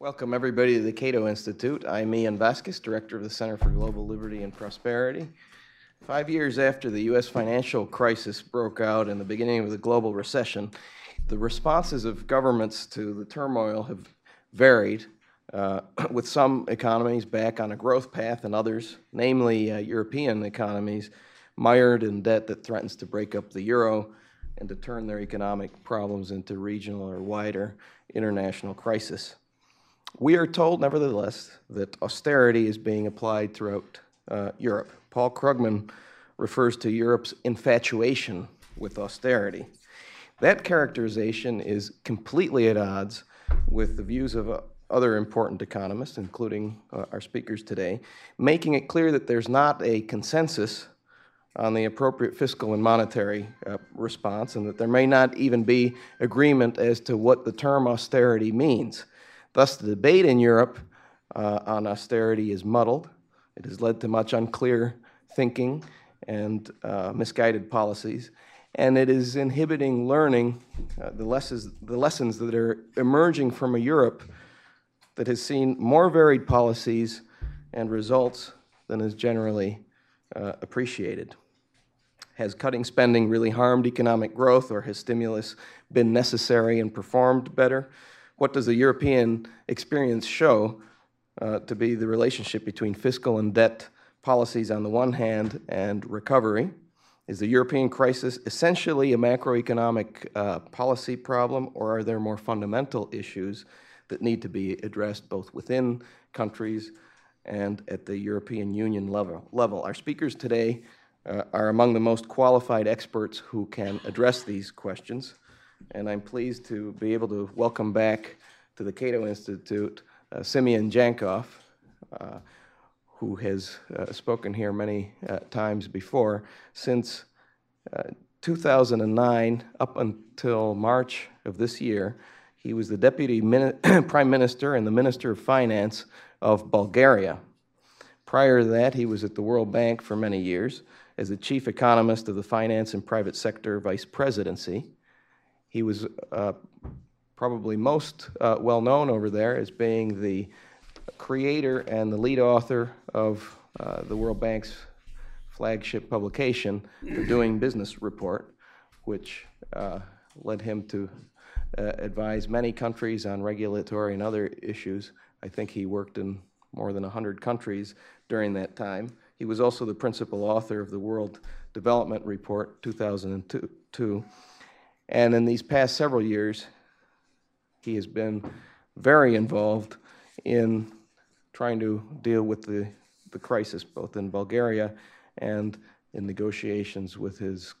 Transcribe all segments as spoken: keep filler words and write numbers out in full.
Welcome, everybody, to the Cato Institute. I'm Ian Vasquez, Director of the Center for Global Liberty and Prosperity. Five years after the U S financial crisis broke out and the beginning of the global recession, the responses of governments to the turmoil have varied, uh, with some economies back on a growth path and others, namely uh, European economies, mired in debt that threatens to break up the euro and to turn their economic problems into regional or wider international crisis. We are told, nevertheless, that austerity is being applied throughout uh, Europe. Paul Krugman refers to Europe's infatuation with austerity. That characterization is completely at odds with the views of uh, other important economists, including uh, our speakers today, making it clear that there's not a consensus on the appropriate fiscal and monetary uh, response, and that there may not even be agreement as to what the term austerity means. Thus, the debate in Europe uh, on austerity is muddled. It has led to much unclear thinking and uh, misguided policies, and it is inhibiting learning uh, the, lessons, the lessons that are emerging from a Europe that has seen more varied policies and results than is generally uh, appreciated. Has cutting spending really harmed economic growth, or has stimulus been necessary and performed better? What does the European experience show uh, to be the relationship between fiscal and debt policies on the one hand and recovery? Is the European crisis essentially a macroeconomic uh, policy problem, or are there more fundamental issues that need to be addressed both within countries and at the European Union level? level? Our speakers today uh, are among the most qualified experts who can address these questions. And I'm pleased to be able to welcome back to the Cato Institute uh, Simeon Djankov, uh, who has uh, spoken here many uh, times before. Since uh, two thousand nine, up until March of this year, he was the Deputy Min Prime Minister and the Minister of Finance of Bulgaria. Prior to that, he was at the World Bank for many years as the Chief Economist of the Finance and Private Sector Vice Presidency. He was uh, probably most uh, well-known over there as being the creator and the lead author of uh, the World Bank's flagship publication, the Doing Business Report, which uh, led him to uh, advise many countries on regulatory and other issues. I think he worked in more than one hundred countries during that time. He was also the principal author of the World Development Report, two thousand two. And in these past several years, he has been very involved in trying to deal with the, the crisis, both in Bulgaria and in negotiations with his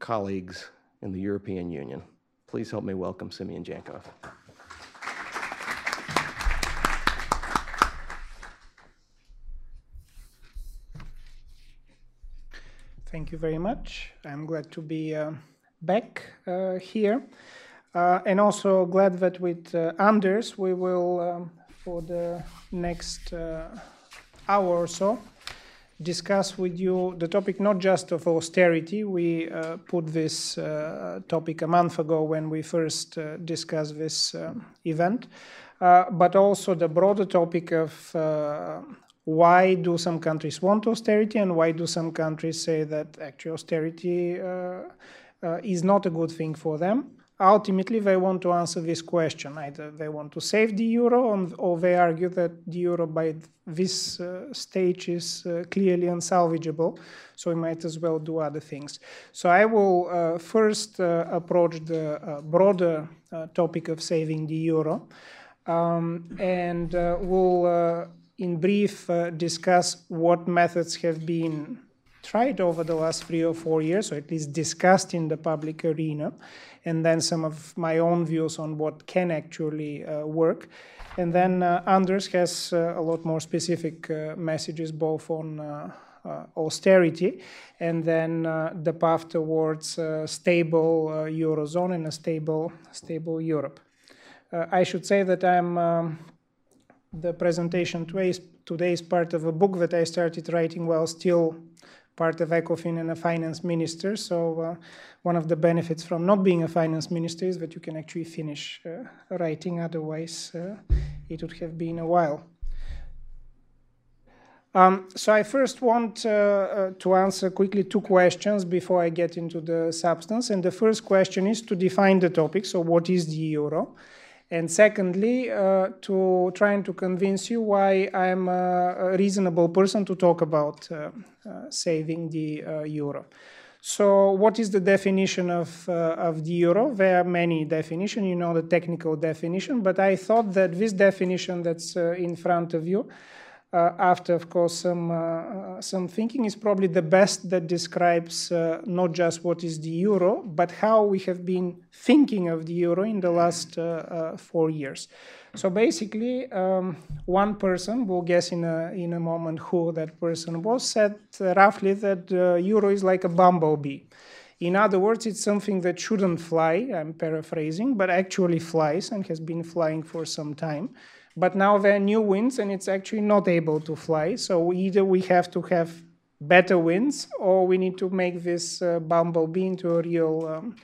colleagues in the European Union. Please help me welcome Simeon Djankov. Thank you very much. I'm glad to be uh... back uh, here, uh, and also glad that with uh, Anders we will, um, for the next uh, hour or so, discuss with you the topic not just of austerity. We uh, put this uh, topic a month ago when we first uh, discussed this uh, event, uh, but also the broader topic of uh, why do some countries want austerity and why do some countries say that actually austerity uh, Uh, is not a good thing for them. Ultimately, they want to answer this question. Either they want to save the euro, or they argue that the euro by this uh, stage is uh, clearly unsalvageable, so we might as well do other things. So I will uh, first uh, approach the uh, broader uh, topic of saving the euro, um, and uh, we'll, uh, in brief, uh, discuss what methods have been tried over the last three or four years, or at least discussed in the public arena, and then some of my own views on what can actually uh, work. And then uh, Anders has uh, a lot more specific uh, messages, both on uh, uh, austerity and then uh, the path towards a stable uh, Eurozone and a stable, stable Europe. Uh, I should say that I'm um, the presentation today is part of a book that I started writing while still part of ECOFIN and a finance minister. So uh, one of the benefits from not being a finance minister is that you can actually finish uh, writing. Otherwise, uh, it would have been a while. Um, so I first want uh, uh, to answer quickly two questions before I get into the substance. And the first question is to define the topic, so what is the euro? And secondly, uh, to trying to convince you why I'm a reasonable person to talk about uh, uh, saving the uh, euro. So what is the definition of, uh, of the euro? There are many definitions, you know the technical definition, but I thought that this definition that's uh, in front of you, Uh, after, of course, some, uh, some thinking, is probably the best that describes uh, not just what is the euro, but how we have been thinking of the euro in the last uh, uh, four years. So basically, um, one person, we'll guess in a, in a moment who that person was, said roughly that the uh, euro is like a bumblebee. In other words, it's something that shouldn't fly, I'm paraphrasing, but actually flies and has been flying for some time. But now there are new winds and it's actually not able to fly. So either we have to have better winds or we need to make this uh, bumblebee into a real, um,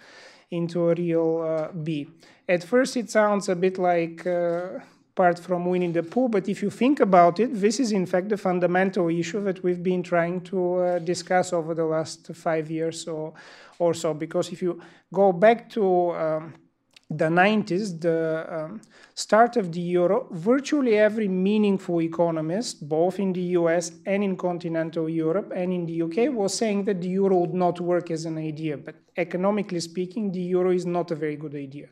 into a real uh, bee. At first it sounds a bit like uh, part from Winnie the Pooh, but if you think about it, this is in fact the fundamental issue that we've been trying to uh, discuss over the last five years or, or so. Because if you go back to um, the nineties, the um, start of the euro, virtually every meaningful economist, both in the U S and in continental Europe and in the U K, was saying that the euro would not work as an idea. But economically speaking, the euro is not a very good idea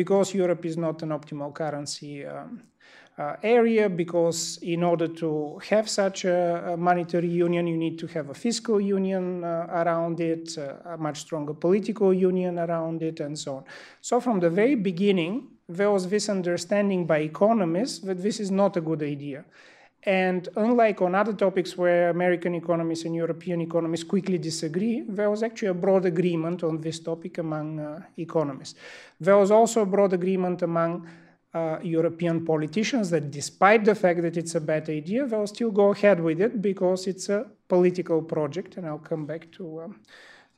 because Europe is not an optimal currency um, uh, area, because in order to have such a, a monetary union, you need to have a fiscal union uh, around it, uh, a much stronger political union around it, and so on. So from the very beginning, there was this understanding by economists that this is not a good idea. And unlike on other topics where American economists and European economists quickly disagree, there was actually a broad agreement on this topic among uh, economists. There was also a broad agreement among uh, European politicians that despite the fact that it's a bad idea, they'll still go ahead with it because it's a political project. And I'll come back to, um,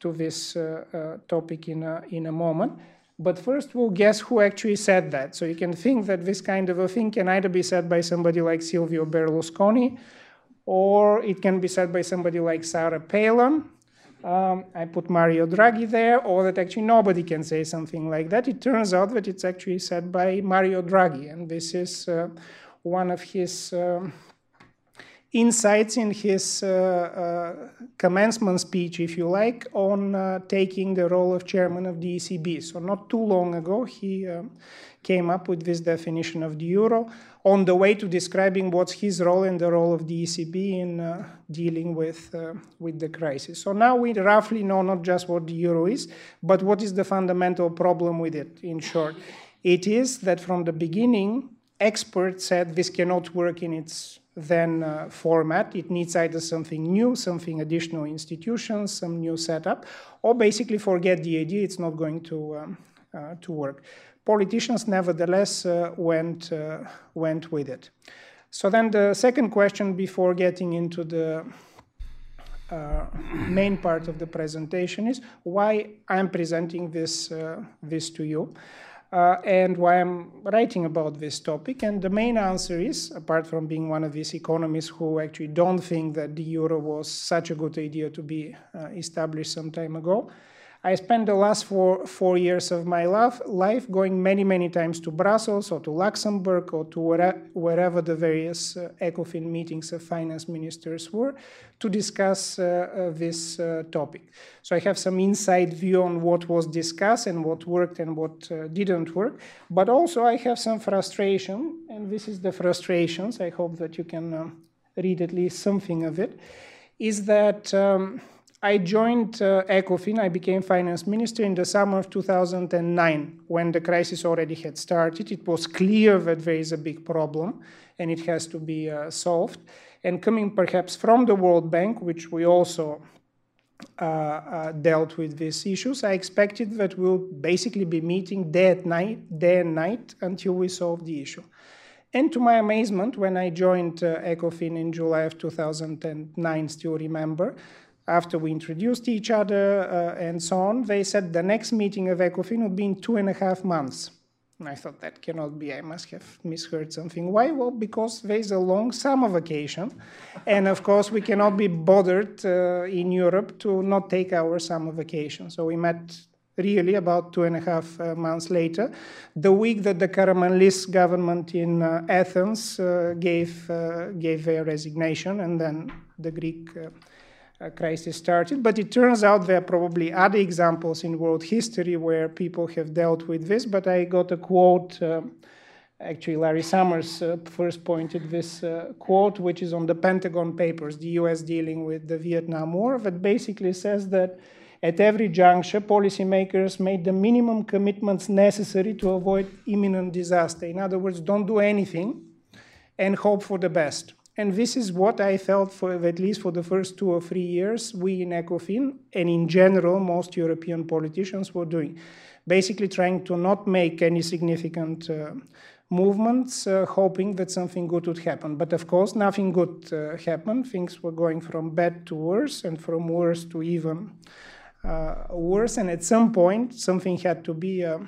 to this uh, uh, topic in a, in a moment. But first, we'll guess who actually said that. So you can think that this kind of a thing can either be said by somebody like Silvio Berlusconi, or it can be said by somebody like Sarah Palin. Um, I put Mario Draghi there, or that actually nobody can say something like that. It turns out that it's actually said by Mario Draghi, and this is uh, one of his um, insights in his uh, uh, commencement speech, if you like, on uh, taking the role of chairman of the E C B. So not too long ago, he um, came up with this definition of the euro on the way to describing what's his role and the role of the E C B in uh, dealing with, uh, with the crisis. So now we roughly know not just what the euro is, but what is the fundamental problem with it, in short. It is that from the beginning, experts said this cannot work in its then uh, format. It needs either something new, something additional institutions, some new setup, or basically forget the idea, it's not going to, um, uh, to work. Politicians nevertheless uh, went, uh, went with it. So then the second question before getting into the uh, main part of the presentation is why I'm presenting this, uh, this to you. Uh, and why I'm writing about this topic. And the main answer is, apart from being one of these economists who actually don't think that the euro was such a good idea to be uh, established some time ago, I spent the last four, four years of my life, life going many, many times to Brussels or to Luxembourg or to where, wherever the various uh, ECOFIN meetings of finance ministers were to discuss uh, uh, this uh, topic. So I have some inside view on what was discussed and what worked and what uh, didn't work. But also I have some frustration, and this is the frustrations. I hope that you can uh, read at least something of it, is that um, I joined uh, ECOFIN, I became finance minister in the summer of two thousand nine, when the crisis already had started. It was clear that there is a big problem and it has to be uh, solved. And coming perhaps from the World Bank, which we also uh, uh, dealt with these issues, I expected that we'll basically be meeting day, at night, day and night until we solve the issue. And to my amazement, when I joined uh, ECOFIN in July of two thousand nine, still remember, after we introduced each other uh, and so on, they said the next meeting of ECOFIN would be in two and a half months. And I thought, that cannot be, I must have misheard something. Why? Well, because there's a long summer vacation. And of course, we cannot be bothered uh, in Europe to not take our summer vacation. So we met really about two and a half uh, months later, the week that the Karamanlis government in uh, Athens uh, gave, uh, gave their resignation, and then the Greek uh, Uh, crisis started. But it turns out there are probably other examples in world history where people have dealt with this. But I got a quote, uh, actually Larry Summers uh, first pointed this uh, quote, which is on the Pentagon Papers, the U S dealing with the Vietnam War, that basically says that at every juncture, policymakers made the minimum commitments necessary to avoid imminent disaster. In other words, don't do anything and hope for the best. And this is what I felt for at least for the first two or three years we in ECOFIN, and in general most European politicians, were doing. Basically trying to not make any significant uh, movements, uh, hoping that something good would happen. But of course nothing good uh, happened. Things were going from bad to worse, and from worse to even uh, worse. And at some point something had to be uh,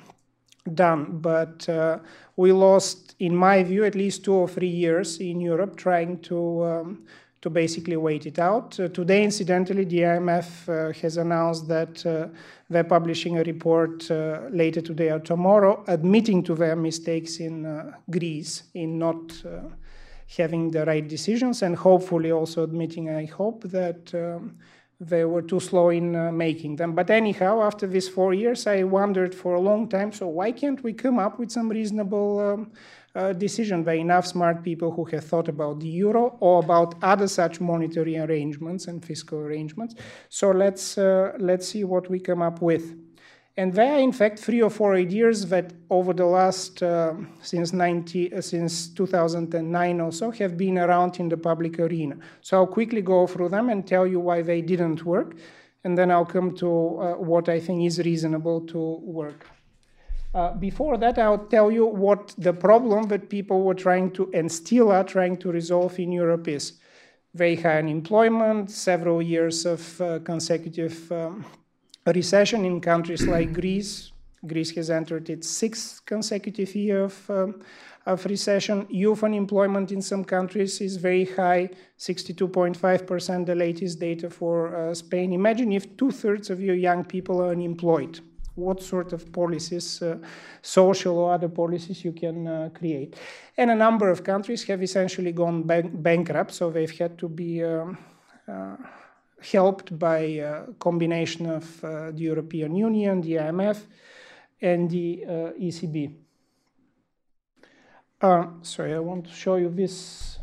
done, but uh, we lost, in my view, at least two or three years in Europe trying to um, to basically wait it out. Uh, today, incidentally, the I M F uh, has announced that uh, they're publishing a report uh, later today or tomorrow, admitting to their mistakes in uh, Greece, in not uh, having the right decisions, and hopefully also admitting, I hope, that um, they were too slow in uh, making them. But anyhow, after these four years, I wondered for a long time, so why can't we come up with some reasonable um, uh, decision? There are enough smart people who have thought about the euro or about other such monetary arrangements and fiscal arrangements. So let's, uh, let's see what we come up with. And there are, in fact, three or four ideas that over the last, uh, since, ninety, uh, since two thousand nine or so, have been around in the public arena. So I'll quickly go through them and tell you why they didn't work, and then I'll come to uh, what I think is reasonable to work. Uh, before that, I'll tell you what the problem that people were trying to, and still are trying to resolve in Europe is. Very high unemployment, several years of uh, consecutive um, recession in countries like Greece. Greece has entered its sixth consecutive year of, um, of recession. Youth unemployment in some countries is very high, sixty-two point five percent, the latest data for uh, Spain. Imagine if two-thirds of your young people are unemployed. What sort of policies, uh, social or other policies, you can uh, create. And a number of countries have essentially gone bank bankrupt, so they've had to be uh, uh, helped by a combination of uh, the European Union, the I M F, and the uh, E C B. Uh, sorry, I want to show you this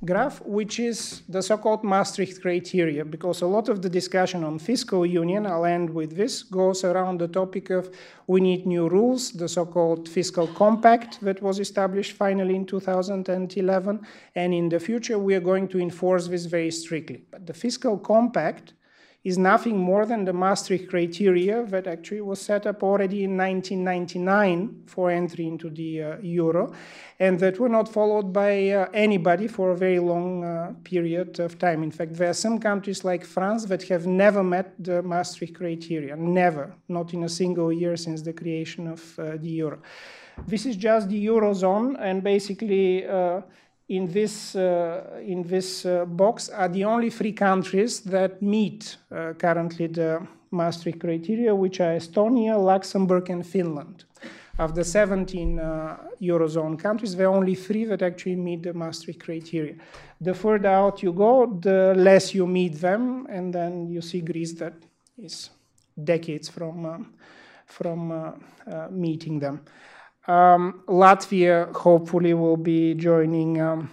graph, which is the so-called Maastricht criteria, because a lot of the discussion on fiscal union, I'll end with this, goes around the topic of we need new rules, the so-called fiscal compact that was established finally in two thousand eleven, and in the future we are going to enforce this very strictly. But the fiscal compact is nothing more than the Maastricht criteria that actually was set up already in nineteen ninety-nine for entry into the uh, euro, and that were not followed by uh, anybody for a very long uh, period of time. In fact, there are some countries like France that have never met the Maastricht criteria, never, not in a single year since the creation of uh, the euro. This is just the eurozone, and basically uh, in this, uh, in this uh, box are the only three countries that meet uh, currently the Maastricht criteria, which are Estonia, Luxembourg, and Finland. Of the seventeen uh, Eurozone countries, there are only three that actually meet the Maastricht criteria. The further out you go, the less you meet them, and then you see Greece that is decades from, uh, from uh, uh, meeting them. Um, Latvia hopefully will be joining um,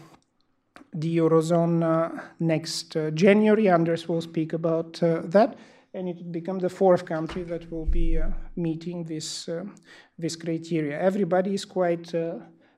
the Eurozone uh, next uh, January. Anders will speak about uh, that, and it will become the fourth country that will be uh, meeting this, uh, this criteria. Everybody is quite uh,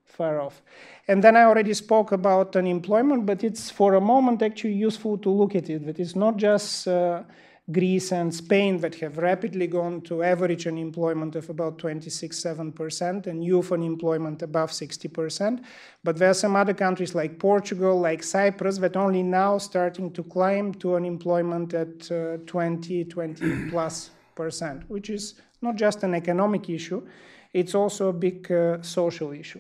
far off. And then I already spoke about unemployment, but it's for a moment actually useful to look at it, that it's not just uh, Greece and Spain that have rapidly gone to average unemployment of about twenty-six point seven percent and youth unemployment above sixty percent. But there are some other countries like Portugal, like Cyprus, that only now starting to climb to unemployment at uh, twenty, twenty plus percent, which is not just an economic issue, it's also a big uh, social issue.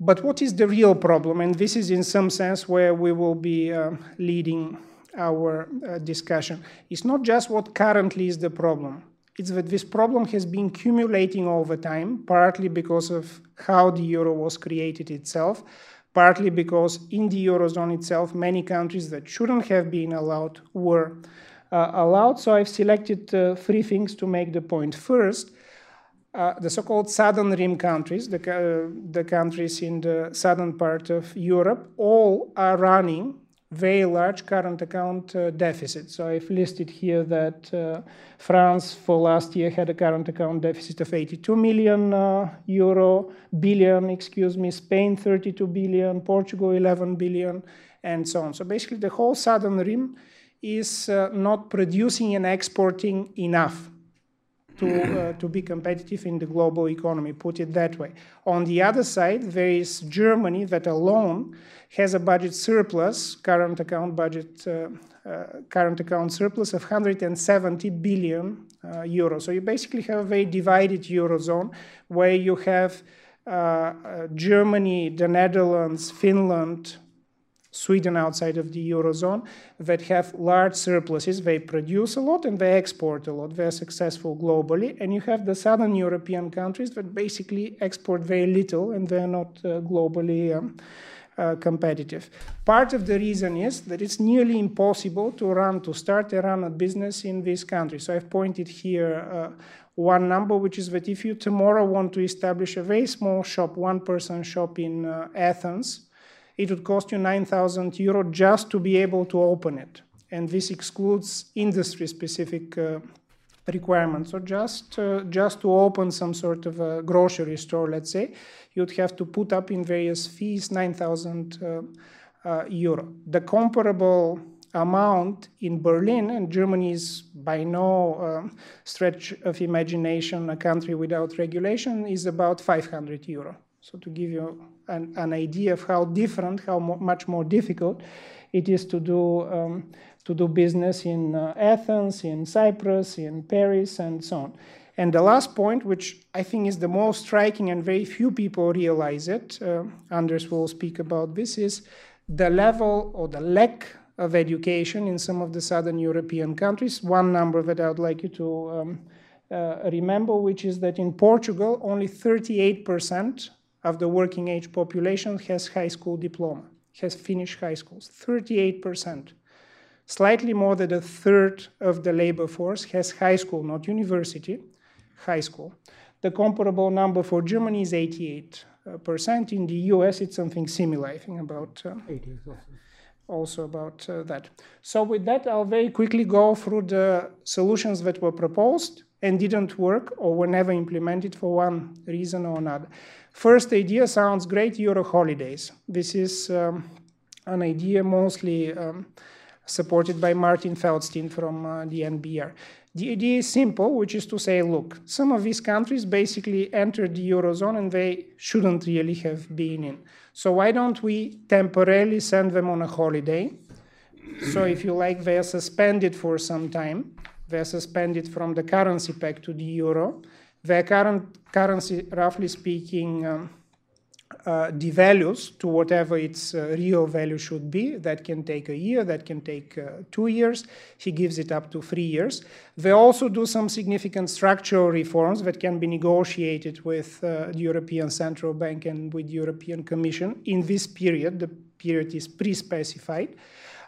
But what is the real problem? And this is in some sense where we will be uh, leading our uh, discussion. It's not just what currently is the problem. It's that this problem has been accumulating over time, partly because of how the euro was created itself, partly because in the Eurozone itself, many countries that shouldn't have been allowed were uh, allowed. So I've selected uh, three things to make the point. First, Uh, the so-called southern rim countries, the, uh, the countries in the southern part of Europe, all are running very large current account uh, deficits. So I've listed here that uh, France for last year had a current account deficit of eighty-two million uh, euro, billion, excuse me, Spain thirty-two billion, Portugal eleven billion, and so on. So basically the whole southern rim is uh, not producing and exporting enough To, uh, to be competitive in the global economy, put it that way. On the other side, there is Germany that alone has a budget surplus, current account budget, uh, uh, current account surplus of one hundred seventy billion uh, euros. So you basically have a very divided Eurozone where you have uh, uh, Germany, the Netherlands, Finland, Sweden outside of the Eurozone, that have large surpluses. They produce a lot and they export a lot. They're successful globally. And you have the southern European countries that basically export very little and they're not uh, globally um, uh, competitive. Part of the reason is that it's nearly impossible to run, to start and run a business in these countries. So I've pointed here uh, one number, which is that if you tomorrow want to establish a very small shop, one-person shop in uh, Athens, it would cost you nine thousand euro just to be able to open it. And this excludes industry-specific uh, requirements. So just, uh, just to open some sort of a grocery store, let's say, you'd have to put up in various fees nine thousand uh, uh, euro. The comparable amount in Berlin, and Germany is by no um, stretch of imagination a country without regulation, is about five hundred euro. So to give you an, an idea of how different, how mo much more difficult it is to do, um, to do business in uh, Athens, in Cyprus, in Paris, and so on. And the last point, which I think is the most striking and very few people realize it, uh, Anders will speak about this, is the level or the lack of education in some of the southern European countries. One number that I would like you to um, uh, remember, which is that in Portugal, only thirty-eight percent of the working age population has high school diploma, has finished high schools, thirty-eight percent. Slightly more than a third of the labor force has high school, not university, high school. The comparable number for Germany is eighty-eight percent. In the U S, it's something similar, I think, about uh, also about uh, that. So with that, I'll very quickly go through the solutions that were proposed and didn't work or were never implemented for one reason or another. First idea sounds great, Euro holidays. This is um, an idea mostly um, supported by Martin Feldstein from uh, the N B E R. The idea is simple, which is to say, look, some of these countries basically entered the Eurozone and they shouldn't really have been in. So why don't we temporarily send them on a holiday? So if you like, they are suspended for some time. They are suspended from the currency peg to the euro. Their current currency, roughly speaking, um, uh, devalues to whatever its uh, real value should be. That can take a year, that can take uh, two years. He gives it up to three years. They also do some significant structural reforms that can be negotiated with uh, the European Central Bank and with the European Commission in this period. The period is pre-specified.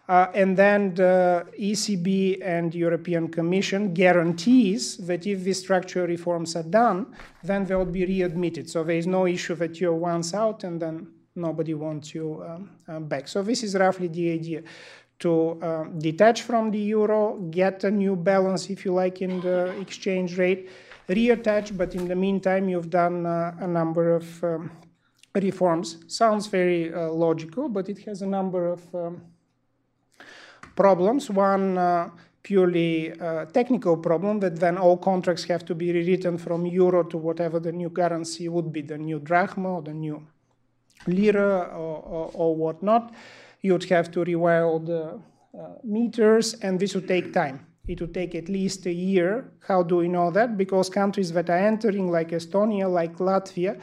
Uh, and then the E C B and European Commission guarantees that if these structural reforms are done, then they'll be readmitted. So there is no issue that you're once out and then nobody wants you um, uh, back. So this is roughly the idea, to uh, detach from the euro, get a new balance, if you like, in the exchange rate, reattach, but in the meantime you've done uh, a number of um, reforms. Sounds very uh, logical, but it has a number of um, problems. One, uh, purely uh, technical problem that then all contracts have to be rewritten from euro to whatever the new currency would be, the new drachma or the new lira or, or, or whatnot. You'd have to rewire all the uh, meters, and this would take time. It would take at least a year. How do we know that? Because countries that are entering, like Estonia, like Latvia,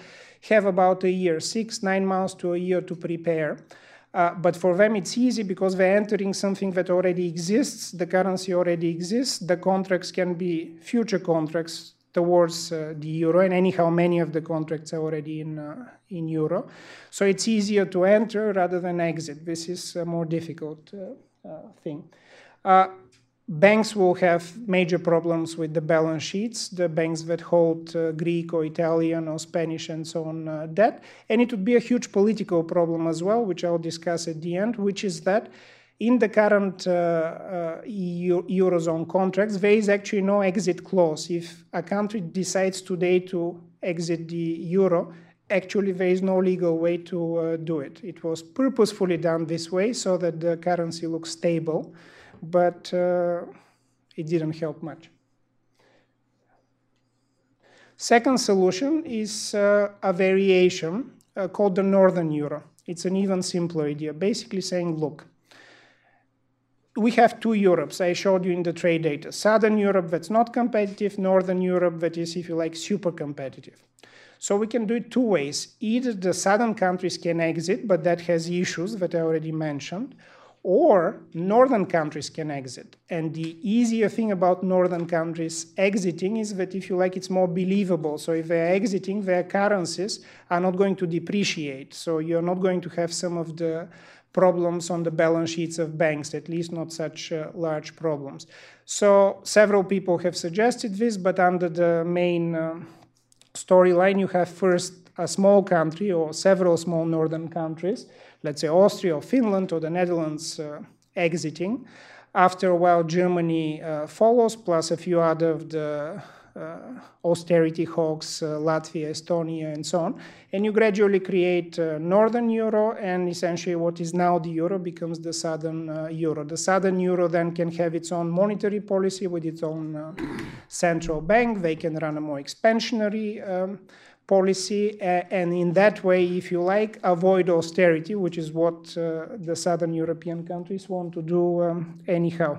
have about a year, six, nine months to a year to prepare. Uh, but for them, it's easy because they're entering something that already exists. The currency already exists. The contracts can be future contracts towards uh, the euro, and anyhow, many of the contracts are already in, uh, in euro. So it's easier to enter rather than exit. This is a more difficult uh, uh, thing. Uh, Banks will have major problems with the balance sheets, the banks that hold uh, Greek or Italian or Spanish and so on uh, debt. And it would be a huge political problem as well, which I'll discuss at the end, which is that in the current uh, uh, Euro Eurozone contracts, there is actually no exit clause. If a country decides today to exit the euro, actually there is no legal way to uh, do it. It was purposefully done this way so that the currency looks stable. But uh, it didn't help much. Second solution is uh, a variation uh, called the Northern Euro. It's an even simpler idea, basically saying, look, we have two Europes I showed you in the trade data. Southern Europe that's not competitive, Northern Europe that is, if you like, super competitive. So we can do it two ways. Either the southern countries can exit, but that has issues that I already mentioned, or northern countries can exit. And the easier thing about northern countries exiting is that, if you like, it's more believable. So if they're exiting, their currencies are not going to depreciate. So you're not going to have some of the problems on the balance sheets of banks, at least not such uh, large problems. So several people have suggested this, but under the main uh, storyline, you have first a small country or several small northern countries, let's say Austria or Finland or the Netherlands, uh, exiting. After a while, Germany uh, follows, plus a few other of the uh, austerity hawks, uh, Latvia, Estonia, and so on. And you gradually create uh, Northern Euro, and essentially what is now the Euro becomes the Southern uh, Euro. The Southern Euro then can have its own monetary policy with its own uh, central bank. They can run a more expansionary um, policy, uh, and in that way, if you like, avoid austerity, which is what uh, the southern European countries want to do um, anyhow.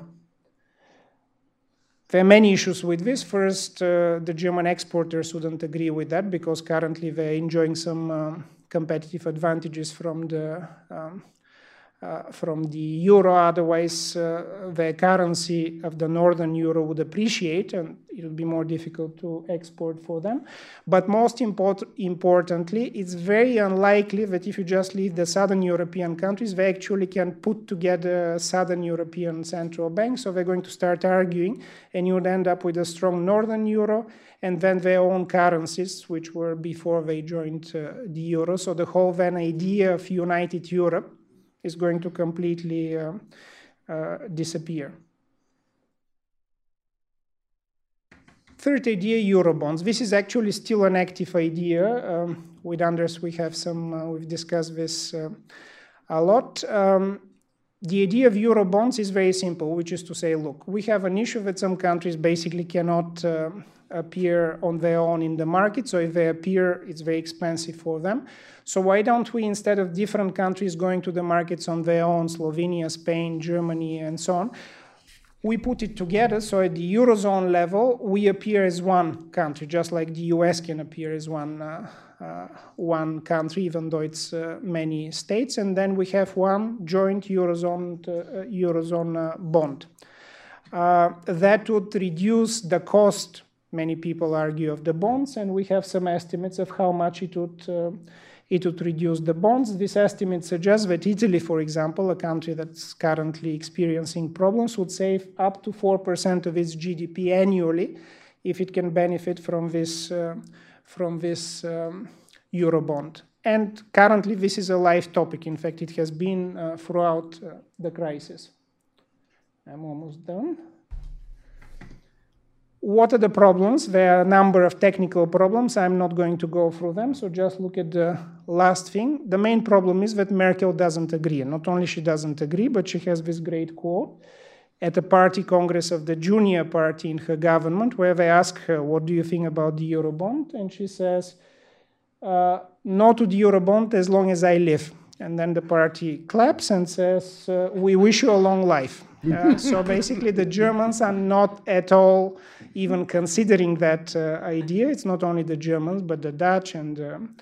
There are many issues with this. First, uh, the German exporters wouldn't agree with that because currently they're enjoying some um, competitive advantages from the um, uh, from the euro. Otherwise, uh, the currency of the northern euro would appreciate, and it would be more difficult to export for them. But most import importantly, it's very unlikely that if you just leave the southern European countries, they actually can put together a southern European central bank. So they're going to start arguing, and you would end up with a strong northern euro, and then their own currencies, which were before they joined uh, the euro. So the whole then idea of united Europe is going to completely uh, uh, disappear. Third idea, Eurobonds. This is actually still an active idea. Um, with Anders, we have some, uh, we've discussed this uh, a lot. Um, the idea of Eurobonds is very simple, which is to say, look, we have an issue that some countries basically cannot uh, appear on their own in the market. So if they appear, it's very expensive for them. So why don't we, instead of different countries going to the markets on their own, Slovenia, Spain, Germany, and so on, we put it together, so at the Eurozone level, we appear as one country, just like the U S can appear as one, uh, uh, one country, even though it's uh, many states, and then we have one joint Eurozone, uh, Eurozone uh, bond. Uh, that would reduce the cost, many people argue, of the bonds, and we have some estimates of how much it would uh, It would reduce the bonds. This estimate suggests that Italy, for example, a country that's currently experiencing problems, would save up to four percent of its G D P annually if it can benefit from this, uh, from this um, Eurobond. And currently, this is a live topic. In fact, it has been uh, throughout uh, the crisis. I'm almost done. What are the problems? There are a number of technical problems. I'm not going to go through them, so just look at the last thing. The main problem is that Merkel doesn't agree. Not only she doesn't agree, but she has this great quote, at a party congress of the junior party in her government, where they ask her, what do you think about the Eurobond? And she says, uh, no to the Eurobond as long as I live. And then the party claps and says, uh, we wish you a long life. Uh, so basically the Germans are not at all even considering that uh, idea. It's not only the Germans, but the Dutch and um,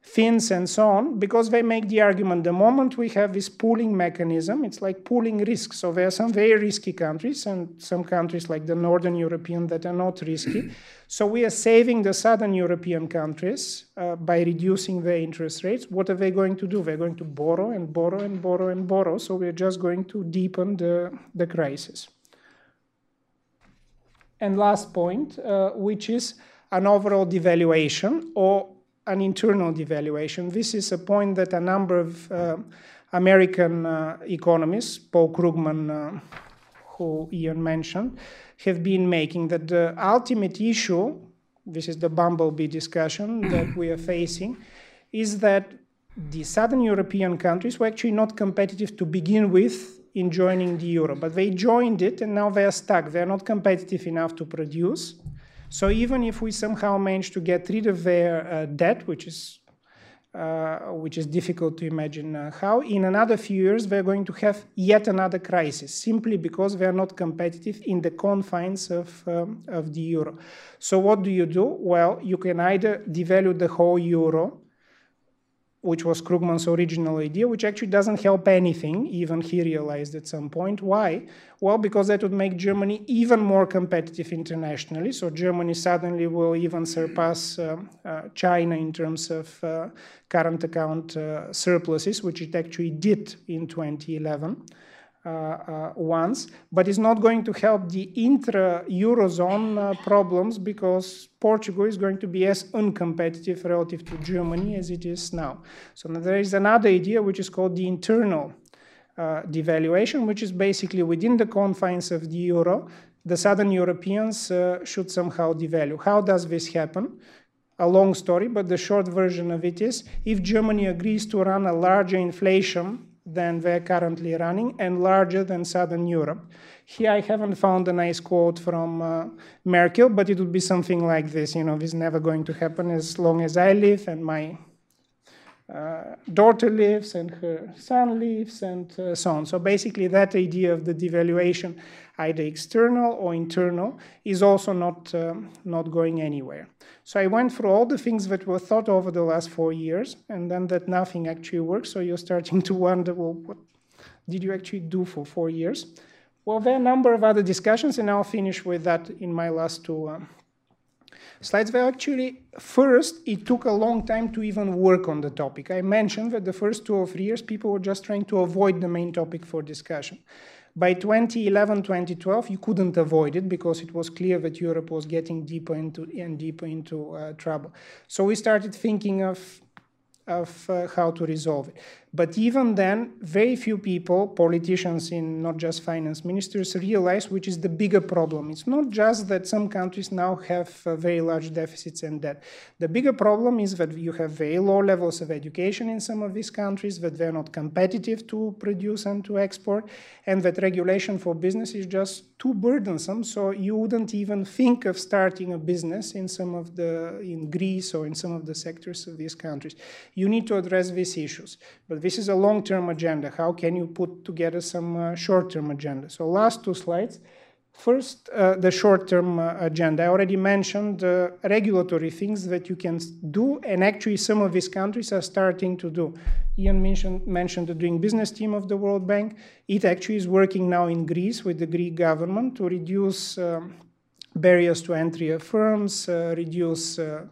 Finns and so on, because they make the argument the moment we have this pooling mechanism, it's like pooling risk. So there are some very risky countries and some countries like the Northern European that are not risky. So we are saving the Southern European countries uh, by reducing their interest rates. What are they going to do? They're going to borrow and borrow and borrow and borrow. So we're just going to deepen the, the crisis. And last point, uh, which is an overall devaluation or an internal devaluation. This is a point that a number of uh, American uh, economists, Paul Krugman, uh, who Ian mentioned, have been making, that the ultimate issue, this is the bumblebee discussion that we are facing, is that the Southern European countries were actually not competitive to begin with in joining the euro, but they joined it and now they are stuck. They are not competitive enough to produce. So even if we somehow manage to get rid of their uh, debt, which is, uh, which is difficult to imagine uh, how, in another few years they're going to have yet another crisis, simply because they're not competitive in the confines of, um, of the euro. So what do you do? Well, you can either devalue the whole euro, which was Krugman's original idea, which actually doesn't help anything, even he realized at some point. Why? Well, because that would make Germany even more competitive internationally. So Germany suddenly will even surpass uh, uh, China in terms of uh, current account uh, surpluses, which it actually did in twenty eleven uh, uh, once. But it's not going to help the intra-Eurozone uh, problems, because Portugal is going to be as uncompetitive relative to Germany as it is now. So now there is another idea which is called the internal uh, devaluation, which is basically within the confines of the euro, the Southern Europeans uh, should somehow devalue. How does this happen? A long story, but the short version of it is, if Germany agrees to run a larger inflation than they're currently running and larger than Southern Europe. Here I haven't found a nice quote from uh, Merkel, but it would be something like this, you know, this is never going to happen as long as I live and my uh, daughter lives and her son lives and uh, so on. So basically that idea of the devaluation, either external or internal, is also not, um, not going anywhere. So I went through all the things that were thought over the last four years and then that nothing actually works. So you're starting to wonder, well, what did you actually do for four years? Well, there are a number of other discussions, and I'll finish with that in my last two um, slides. Well, actually, first, it took a long time to even work on the topic. I mentioned that the first two or three years, people were just trying to avoid the main topic for discussion. By twenty eleven, twenty twelve, you couldn't avoid it because it was clear that Europe was getting deeper into, and deeper into uh, trouble. So we started thinking of of uh, how to resolve it. But even then, very few people, politicians in not just finance ministers, realize which is the bigger problem. It's not just that some countries now have uh, very large deficits and debt. The bigger problem is that you have very low levels of education in some of these countries, that they're not competitive to produce and to export, and that regulation for business is just too burdensome, so you wouldn't even think of starting a business in some of the, in Greece or in some of the sectors of these countries. You need to address these issues. But this is a long-term agenda. How can you put together some uh, short-term agenda? So last two slides. First, uh, the short-term uh, agenda. I already mentioned uh, regulatory things that you can do, and actually some of these countries are starting to do. Ian mentioned, mentioned the Doing Business team of the World Bank. It actually is working now in Greece with the Greek government to reduce um, barriers to entry of firms, uh, reduce uh,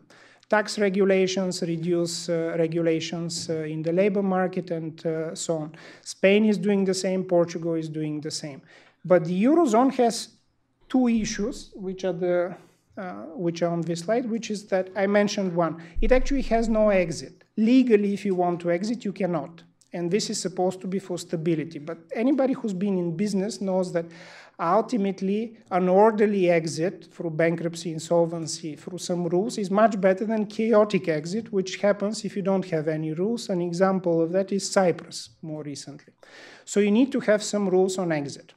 tax regulations, reduce uh, regulations uh, in the labor market, and uh, so on. Spain is doing the same, Portugal is doing the same. But the Eurozone has two issues, which are, the, uh, which are on this slide, which is that I mentioned one. It actually has no exit. Legally, if you want to exit, you cannot. And this is supposed to be for stability. But anybody who's been in business knows that ultimately an orderly exit through bankruptcy, insolvency, through some rules is much better than chaotic exit, which happens if you don't have any rules. An example of that is Cyprus more recently. So you need to have some rules on exit.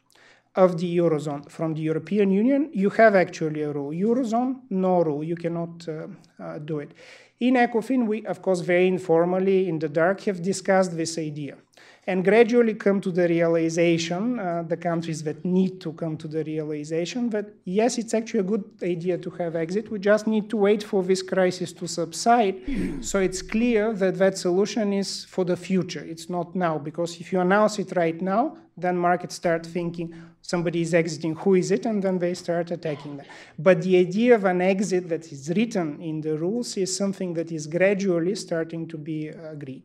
of the Eurozone from the European Union, you have actually a rule. Eurozone, no rule. You cannot uh, uh, do it. In ECOFIN, we, of course, very informally in the dark have discussed this idea and gradually come to the realization, uh, the countries that need to come to the realization that, yes, it's actually a good idea to have exit. We just need to wait for this crisis to subside. So it's clear that that solution is for the future. It's not now, because if you announce it right now, then markets start thinking somebody is exiting, who is it? And then they start attacking them. But the idea of an exit that is written in the rules is something that is gradually starting to be agreed.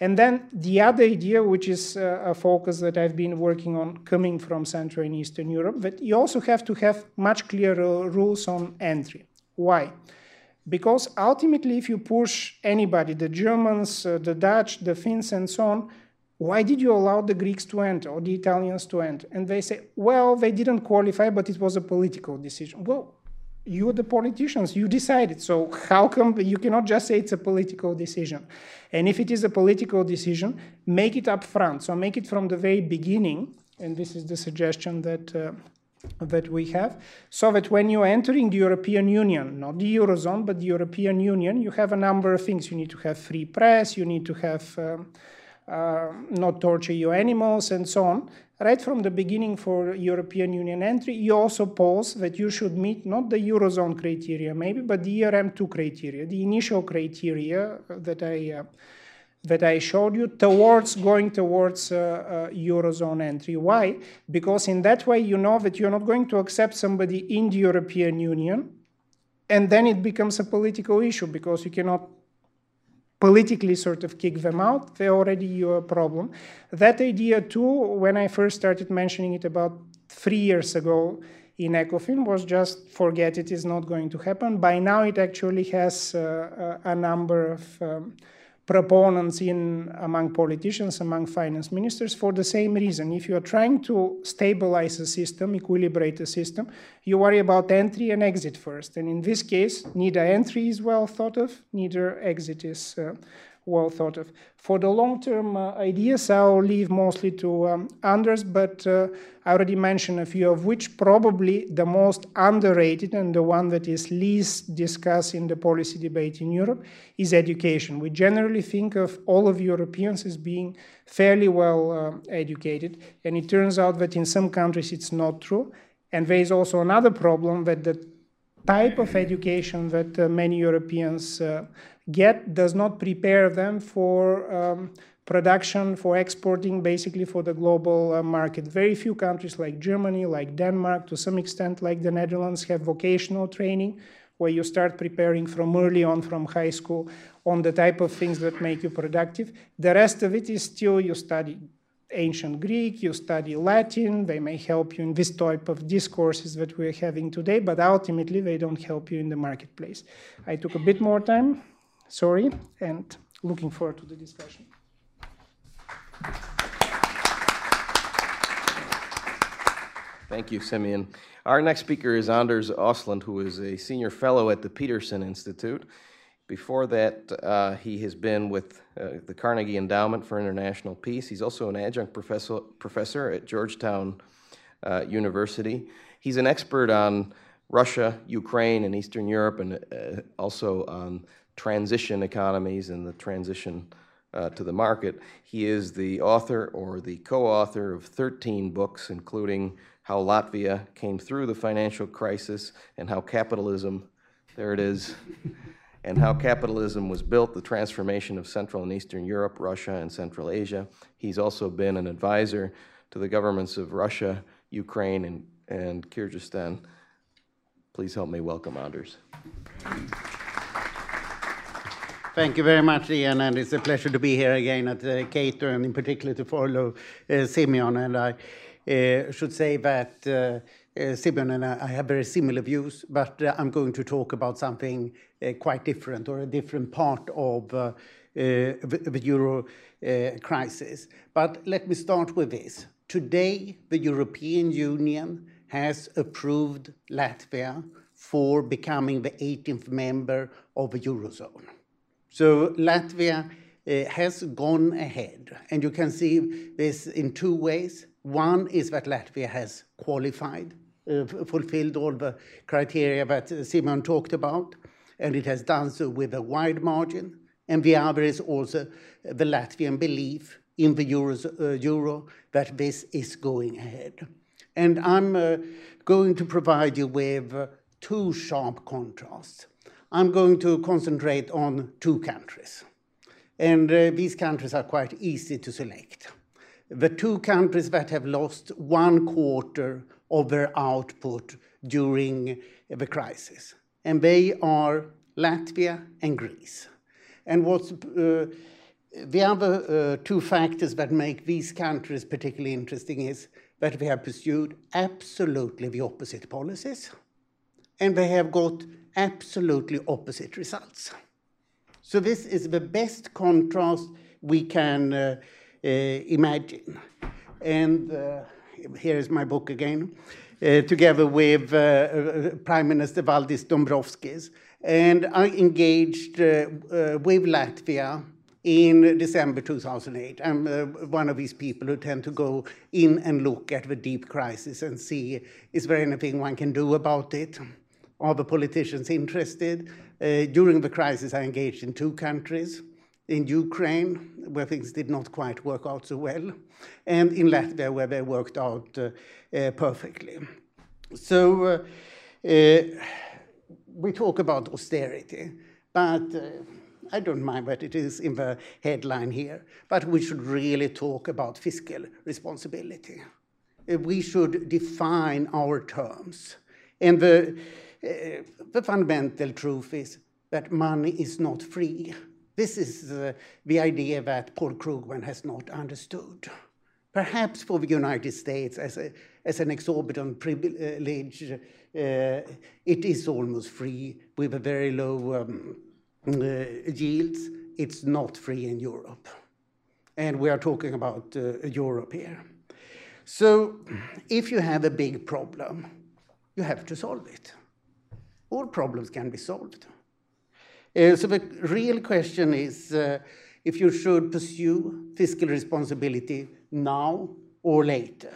And then the other idea, which is uh, a focus that I've been working on coming from Central and Eastern Europe, that you also have to have much clearer rules on entry. Why? Because ultimately, if you push anybody, the Germans, uh, the Dutch, the Finns, and so on, why did you allow the Greeks to enter or the Italians to enter? And they say, well, they didn't qualify, but it was a political decision. Well, you are the politicians, you decided. So how come you cannot just say it's a political decision? And if it is a political decision, make it up front. So make it from the very beginning. And this is the suggestion that, uh, that we have. So that when you're entering the European Union, not the Eurozone, but the European Union, you have a number of things. You need to have free press, you need to have um, uh, not torture your animals and so on. Right from the beginning for European Union entry, you also pose that you should meet not the Eurozone criteria maybe, but the E R M two criteria, the initial criteria that I, uh, that I showed you towards going towards uh, uh, Eurozone entry. Why? Because in that way you know that you're not going to accept somebody in the European Union, and then it becomes a political issue because you cannot politically sort of kick them out. They're already your problem. That idea too, when I first started mentioning it about three years ago in ECOFIN, was just forget it, is not going to happen. By now it actually has uh, a number of um, proponents in among politicians, among finance ministers, for the same reason. If you're trying to stabilize a system, equilibrate a system, you worry about entry and exit first. And in this case, neither entry is well thought of, neither exit is uh, well thought of. For the long-term uh, ideas, I'll leave mostly to um, Anders, but uh, I already mentioned a few of which, probably the most underrated and the one that is least discussed in the policy debate in Europe is education. We generally think of all of Europeans as being fairly well um, educated, and it turns out that in some countries it's not true. And there is also another problem that the type of education that uh, many Europeans uh, get does not prepare them for um, production, for exporting, basically for the global uh, market. Very few countries like Germany, like Denmark, to some extent like the Netherlands, have vocational training where you start preparing from early on, from high school, on the type of things that make you productive. The rest of it is still you study ancient Greek, you study Latin, they may help you in this type of discourses that we're having today, but ultimately they don't help you in the marketplace. I took a bit more time. Sorry, and looking forward to the discussion. Thank you, Simeon. Our next speaker is Anders Åslund, who is a senior fellow at the Peterson Institute. Before that, uh, he has been with uh, the Carnegie Endowment for International Peace. He's also an adjunct professor, professor at Georgetown uh, University. He's an expert on Russia, Ukraine, and Eastern Europe, and uh, also on transition economies and the transition uh, to the market. He is the author or the co-author of thirteen books, including How Latvia Came Through the Financial Crisis and How Capitalism, there it is, and How Capitalism Was Built, the Transformation of Central and Eastern Europe, Russia, and Central Asia. He's also been an advisor to the governments of Russia, Ukraine, and, and Kyrgyzstan. Please help me welcome Anders. Thank you very much, Ian, and it's a pleasure to be here again at uh, Cato, and in particular to follow uh, Simeon. And I uh, should say that uh, uh, Simeon and I have very similar views, but uh, I'm going to talk about something uh, quite different, or a different part of uh, uh, the euro uh, crisis. But let me start with this. Today, the European Union has approved Latvia for becoming the eighteenth member of the Eurozone. So Latvia uh, has gone ahead, and you can see this in two ways. One is that Latvia has qualified, uh, fulfilled all the criteria that uh, Simeon talked about, and it has done so with a wide margin. And the other is also the Latvian belief in the Euros, uh, euro, that this is going ahead. And I'm uh, going to provide you with uh, two sharp contrasts. I'm going to concentrate on two countries. And uh, these countries are quite easy to select. The two countries that have lost one quarter of their output during the crisis. And they are Latvia and Greece. And what's uh, the other uh, two factors that make these countries particularly interesting is that they have pursued absolutely the opposite policies, and they have got absolutely opposite results. So this is the best contrast we can uh, uh, imagine. And uh, here is my book again, uh, together with uh, Prime Minister Valdis Dombrovskis. And I engaged uh, uh, with Latvia in December two thousand eight. I'm uh, one of these people who tend to go in and look at the deep crisis and see, is there anything one can do about it? Are the politicians interested? Uh, during the crisis, I engaged in two countries, in Ukraine, where things did not quite work out so well, and in Latvia, where they worked out uh, uh, perfectly. So uh, uh, we talk about austerity, but uh, I don't mind that it is in the headline here, but we should really talk about fiscal responsibility. Uh, we should define our terms. And the, uh, the fundamental truth is that money is not free. This is uh, the idea that Paul Krugman has not understood. Perhaps for the United States, as, a, as an exorbitant privilege, uh, it is almost free with a very low um, uh, yields. It's not free in Europe. And we are talking about uh, Europe here. So if you have a big problem, you have to solve it. All problems can be solved. Uh, so the real question is uh, if you should pursue fiscal responsibility now or later.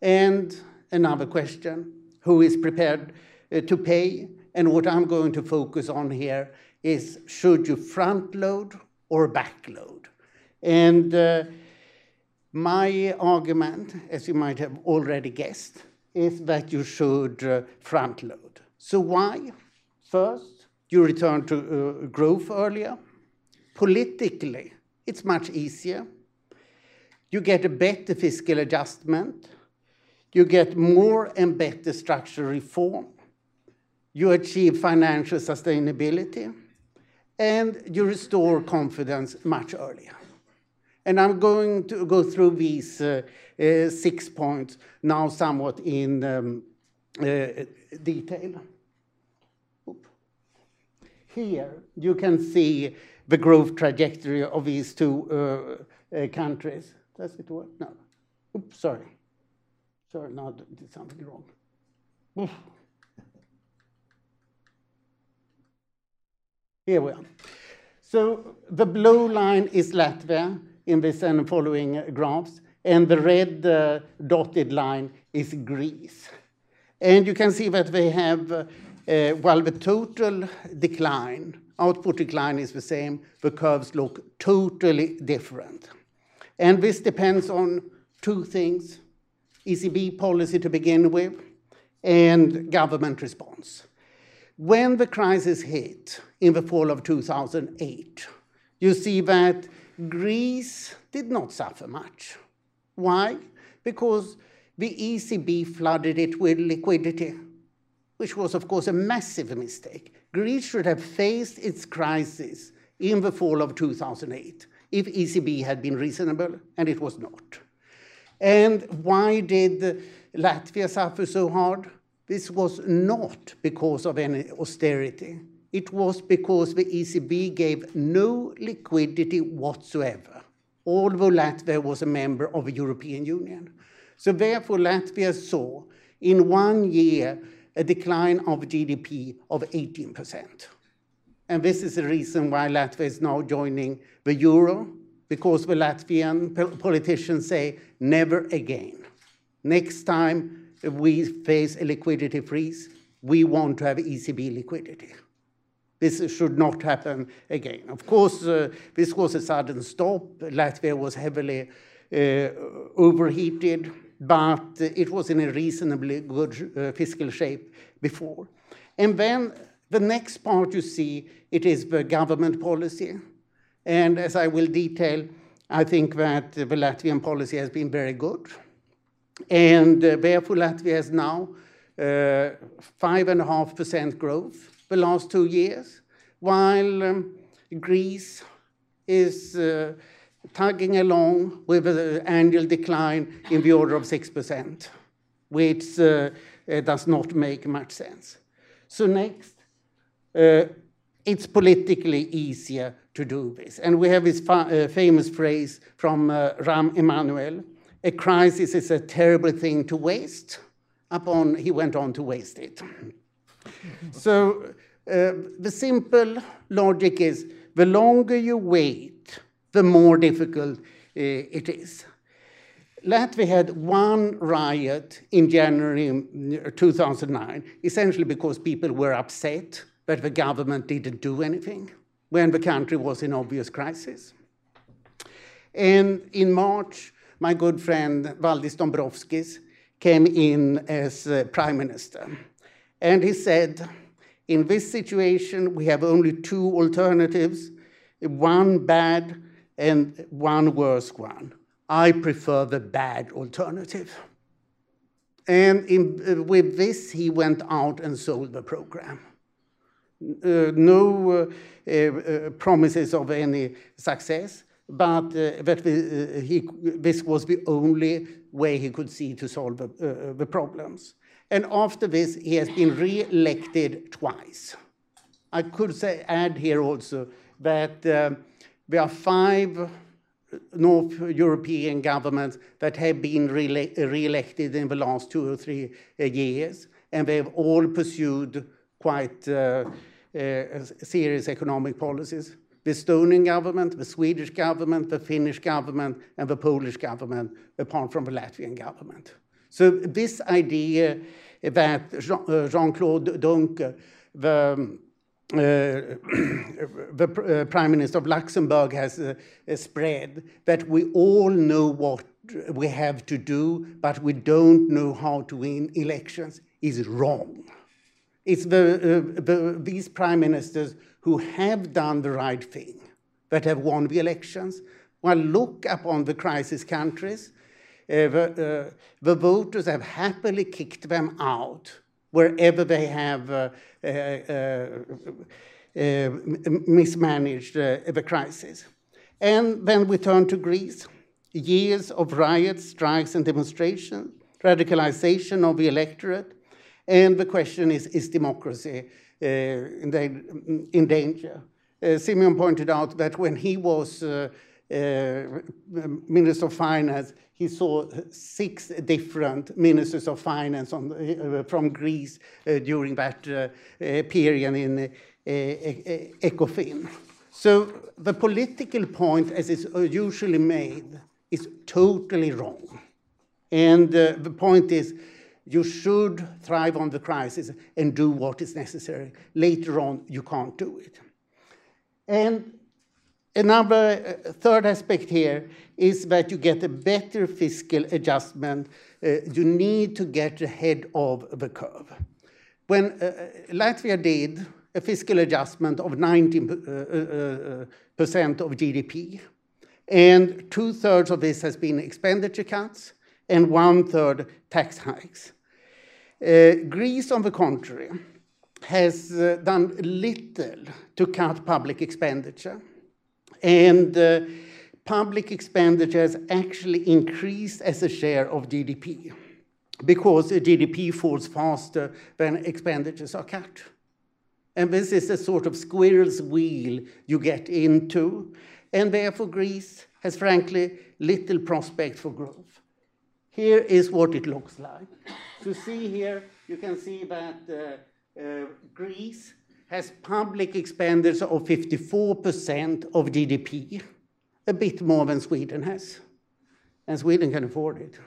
And another question, who is prepared uh, to pay? And what I'm going to focus on here is, should you front load or back load? And uh, my argument, as you might have already guessed, is that you should uh, front load. So why? First, you return to uh, growth earlier. Politically, it's much easier. You get a better fiscal adjustment. You get more and better structural reform. You achieve financial sustainability. And you restore confidence much earlier. And I'm going to go through these uh, uh, six points now somewhat in um, uh, detail. Oop. Here you can see the growth trajectory of these two uh, uh, countries. Does it work? No. Oops, sorry. Sorry, no, I did something wrong. Oof. Here we are. So the blue line is Latvia in this and following graphs, and the red uh, dotted line is Greece. And you can see that they have, uh, uh, while the total decline, output decline is the same, the curves look totally different. And this depends on two things, E C B policy to begin with, and government response. When the crisis hit in the fall of two thousand eight, you see that Greece did not suffer much. Why? Because the E C B flooded it with liquidity, which was, of course, a massive mistake. Greece should have faced its crisis in the fall of two thousand eight if E C B had been reasonable, and it was not. And why did Latvia suffer so hard? This was not because of any austerity. It was because the E C B gave no liquidity whatsoever, although Latvia was a member of the European Union. So therefore, Latvia saw in one year a decline of G D P of eighteen percent. And this is the reason why Latvia is now joining the euro because the Latvian politicians say, never again. Next time we face a liquidity freeze, we want to have E C B liquidity. This should not happen again. Of course, uh, this was a sudden stop. Latvia was heavily uh, overheated, but it was in a reasonably good uh, fiscal shape before. And then the next part you see, it is the government policy. And as I will detail, I think that the Latvian policy has been very good. And uh, therefore, Latvia has now uh, five and a half percent growth the last two years, while um, Greece is uh, tugging along with an annual decline in the order of six percent, which uh, does not make much sense. So next, uh, it's politically easier to do this. And we have this fa uh, famous phrase from uh, Rahm Emanuel, a crisis is a terrible thing to waste, upon he went on to waste it. So uh, the simple logic is, the longer you wait, the more difficult uh, it is. Latvia had one riot in January two thousand nine, essentially because people were upset that the government didn't do anything when the country was in obvious crisis. And in March, my good friend Valdis Dombrovskis came in as uh, prime minister. And he said, in this situation, we have only two alternatives, one bad and one worse one. I prefer the bad alternative. And in, uh, with this, he went out and sold the program. Uh, no uh, uh, promises of any success, but uh, that the, uh, he, this was the only way he could see to solve the, uh, the problems. And after this, he has been re-elected twice. I could say, add here also that uh, there are five North European governments that have been re-elected in the last two or three uh, years, and they've all pursued quite uh, uh, serious economic policies. The Estonian government, the Swedish government, the Finnish government, and the Polish government, apart from the Latvian government. So this idea that Jean-Claude Juncker, the, uh, the Prime Minister of Luxembourg, has uh, spread, that we all know what we have to do, but we don't know how to win elections, is wrong. It's the, uh, the, these prime ministers who have done the right thing that have won the elections. Well, look upon the crisis countries. Uh, the, uh, the voters have happily kicked them out wherever they have uh, uh, uh, uh, mismanaged uh, the crisis. And then we turn to Greece. Years of riots, strikes, and demonstrations, radicalization of the electorate, and the question is, is democracy uh, in, the, in danger? Uh, Simeon pointed out that when he was uh, Uh, Minister of Finance, he saw six different Ministers of Finance on the, uh, from Greece uh, during that uh, uh, period in uh, uh, ECOFIN. So the political point, as is usually made, is totally wrong. And uh, the point is, you should thrive on the crisis and do what is necessary. Later on, you can't do it. And another uh, third aspect here is that you get a better fiscal adjustment. Uh, you need to get ahead of the curve. When uh, Latvia did a fiscal adjustment of nineteen percent uh, uh, of G D P, and two-thirds of this has been expenditure cuts and one-third tax hikes. Uh, Greece, on the contrary, has uh, done little to cut public expenditure. And uh, public expenditure has actually increased as a share of G D P, because G D P falls faster than expenditures are cut. And this is a sort of squirrel's wheel you get into. And therefore, Greece has, frankly, little prospect for growth. Here is what it looks like. To see here, you can see that uh, uh, Greece has public expenditure of fifty-four percent of G D P a bit more than Sweden has. And Sweden can afford it.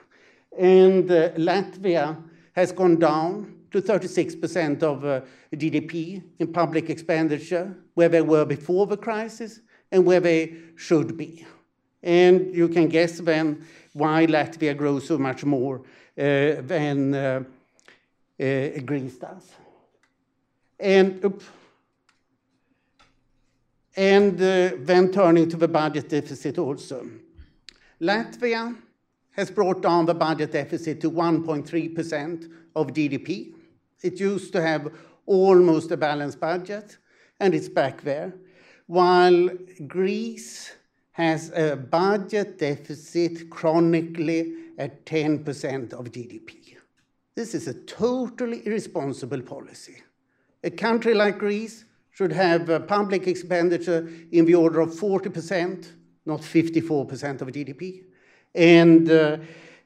And uh, Latvia has gone down to thirty-six percent of uh, G D P in public expenditure, where they were before the crisis and where they should be. And you can guess then why Latvia grows so much more uh, than uh, uh, Greece does. And, oops, and uh, then turning to the budget deficit also. Latvia has brought down the budget deficit to one point three percent of G D P. It used to have almost a balanced budget, and it's back there. While Greece has a budget deficit chronically at ten percent of G D P. This is a totally irresponsible policy. A country like Greece should have a public expenditure in the order of forty percent, not fifty-four percent of G D P. And uh,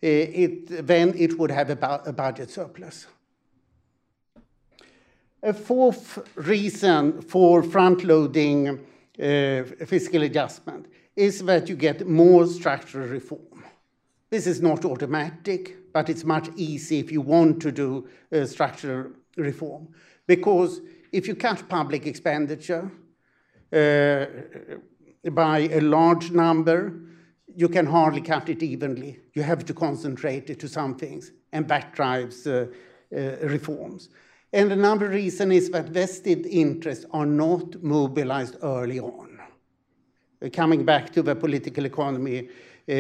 it, then it would have a, bu a budget surplus. A fourth reason for front-loading uh, fiscal adjustment is that you get more structural reform. This is not automatic, but it's much easier if you want to do uh, structural reform. Because if you cut public expenditure uh, by a large number, you can hardly cut it evenly. You have to concentrate it to some things, and that drives uh, uh, reforms. And another reason is that vested interests are not mobilized early on. Uh, coming back to the political economy uh,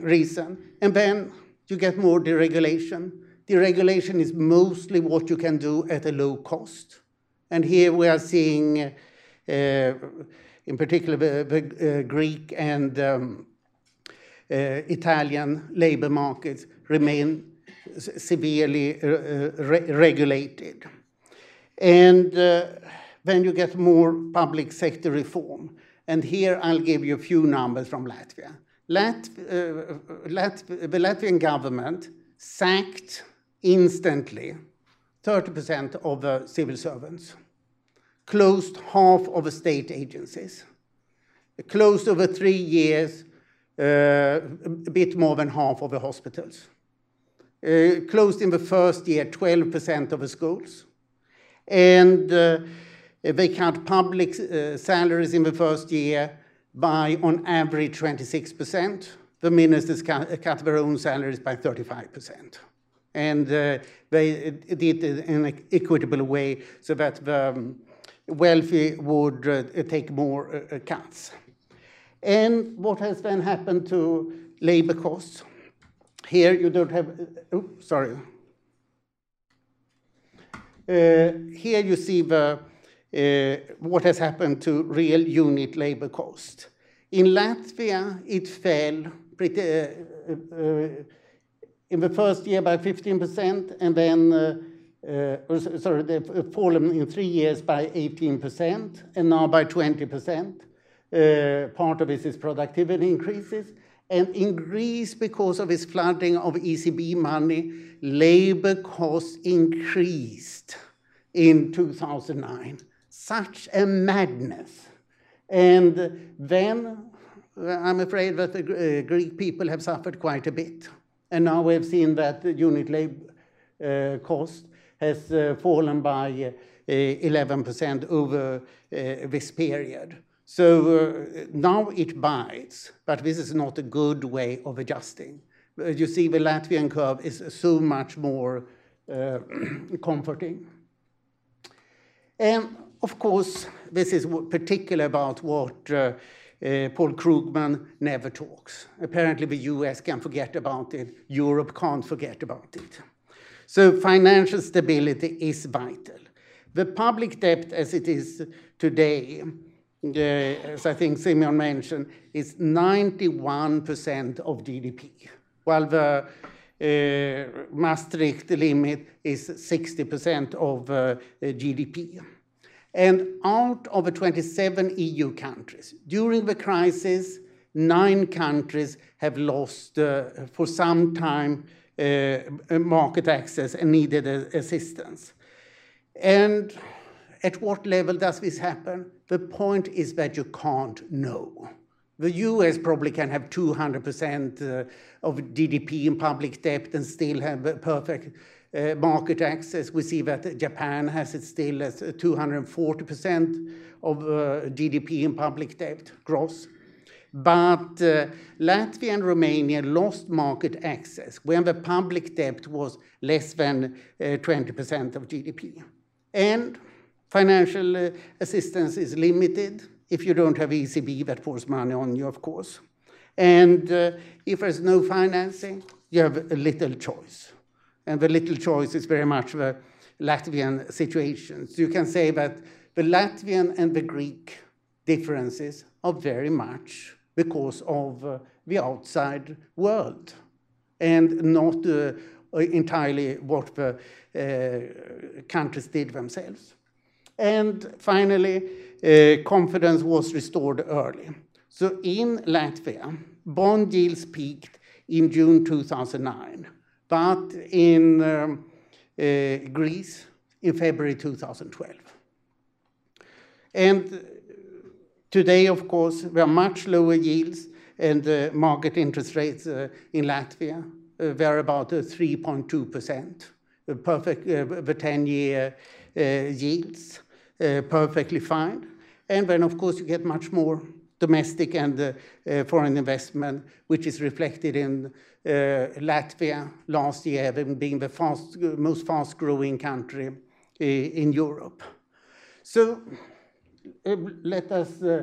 reason. And then you get more deregulation. Deregulation is mostly what you can do at a low cost. And here we are seeing uh, in particular, the, the uh, Greek and um, uh, Italian labor markets remain severely uh, re regulated. And uh, then you get more public sector reform. And here I'll give you a few numbers from Latvia. Lat uh, Lat the Latvian government sacked instantly thirty percent of the civil servants, closed half of the state agencies, closed over three years uh, a bit more than half of the hospitals, uh, closed in the first year twelve percent of the schools, and uh, they cut public uh, salaries in the first year by on average twenty-six percent. The ministers cut, cut their own salaries by thirty-five percent. And uh, they did it in an equitable way so that the um, wealthy would uh, take more uh, cuts. And what has then happened to labor costs? Here you don't have, uh, oops, sorry. Uh, here you see the, uh, what has happened to real unit labor cost. In Latvia, it fell pretty, uh, uh, in the first year by fifteen percent, and then uh, Uh, sorry, they've fallen in three years by eighteen percent and now by twenty percent. Uh, part of this is productivity increases. And in Greece, because of its flooding of E C B money, labor costs increased in two thousand nine. Such a madness. And then I'm afraid that the uh, Greek people have suffered quite a bit. And now we've seen that the unit labor uh, cost has uh, fallen by uh, eleven percent over uh, this period. So uh, now it bites, but this is not a good way of adjusting. You see the Latvian curve is so much more uh, comforting. And of course, this is particular about what uh, uh, Paul Krugman never talks. Apparently the U S can forget about it, Europe can't forget about it. So financial stability is vital. The public debt as it is today, uh, as I think Simeon mentioned, is ninety-one percent of G D P, while the uh, Maastricht limit is sixty percent of uh, G D P. And out of the twenty-seven E U countries, during the crisis, nine countries have lost uh, for some time Uh, market access and needed uh, assistance. And at what level does this happen? The point is that you can't know. The U S probably can have two hundred percent uh, of G D P in public debt and still have a perfect uh, market access. We see that Japan has it still as two hundred forty percent of uh, G D P in public debt gross. But uh, Latvia and Romania lost market access when the public debt was less than uh, twenty percent of G D P. And financial uh, assistance is limited. If you don't have E C B that pours money on you, of course. And uh, if there's no financing, you have a little choice. And the little choice is very much the Latvian situation. So you can say that the Latvian and the Greek differences are very much because of uh, the outside world and not uh, entirely what the uh, countries did themselves. And finally, uh, confidence was restored early. So in Latvia, bond yields peaked in June two thousand nine, but in um, uh, Greece in February two thousand twelve. And today, of course, there are much lower yields and uh, market interest rates uh, in Latvia. Uh, they're about three point two percent, uh, perfect, uh, the ten-year uh, yields. Uh, perfectly fine. And then, of course, you get much more domestic and uh, uh, foreign investment, which is reflected in uh, Latvia last year having been the fast, most fast-growing country uh, in Europe. So uh, let us uh,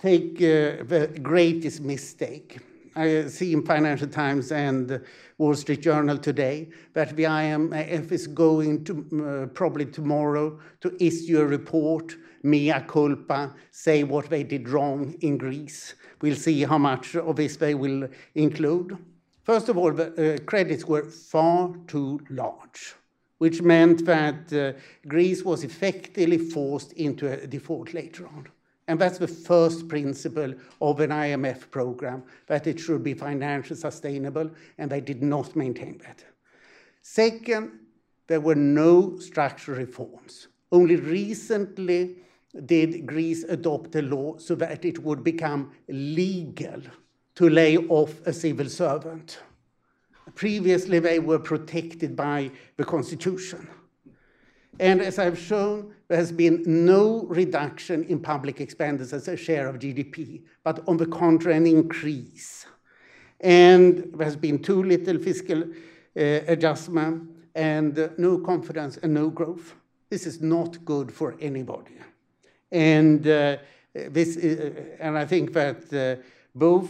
take uh, the greatest mistake. I see in Financial Times and Wall Street Journal today that the I M F is going to, uh, probably tomorrow, to issue a report, mea culpa, say what they did wrong in Greece. We'll see how much of this they will include. First of all, the uh, credits were far too large, which meant that uh, Greece was effectively forced into a default later on. And that's the first principle of an I M F program, that it should be financially sustainable, and they did not maintain that. Second, there were no structural reforms. Only recently did Greece adopt a law so that it would become legal to lay off a civil servant. Previously, they were protected by the constitution. And as I've shown, there has been no reduction in public expenditures as a share of G D P, but on the contrary, an increase. And there has been too little fiscal uh, adjustment and uh, no confidence and no growth. This is not good for anybody. And, uh, this is, uh, and I think that uh, both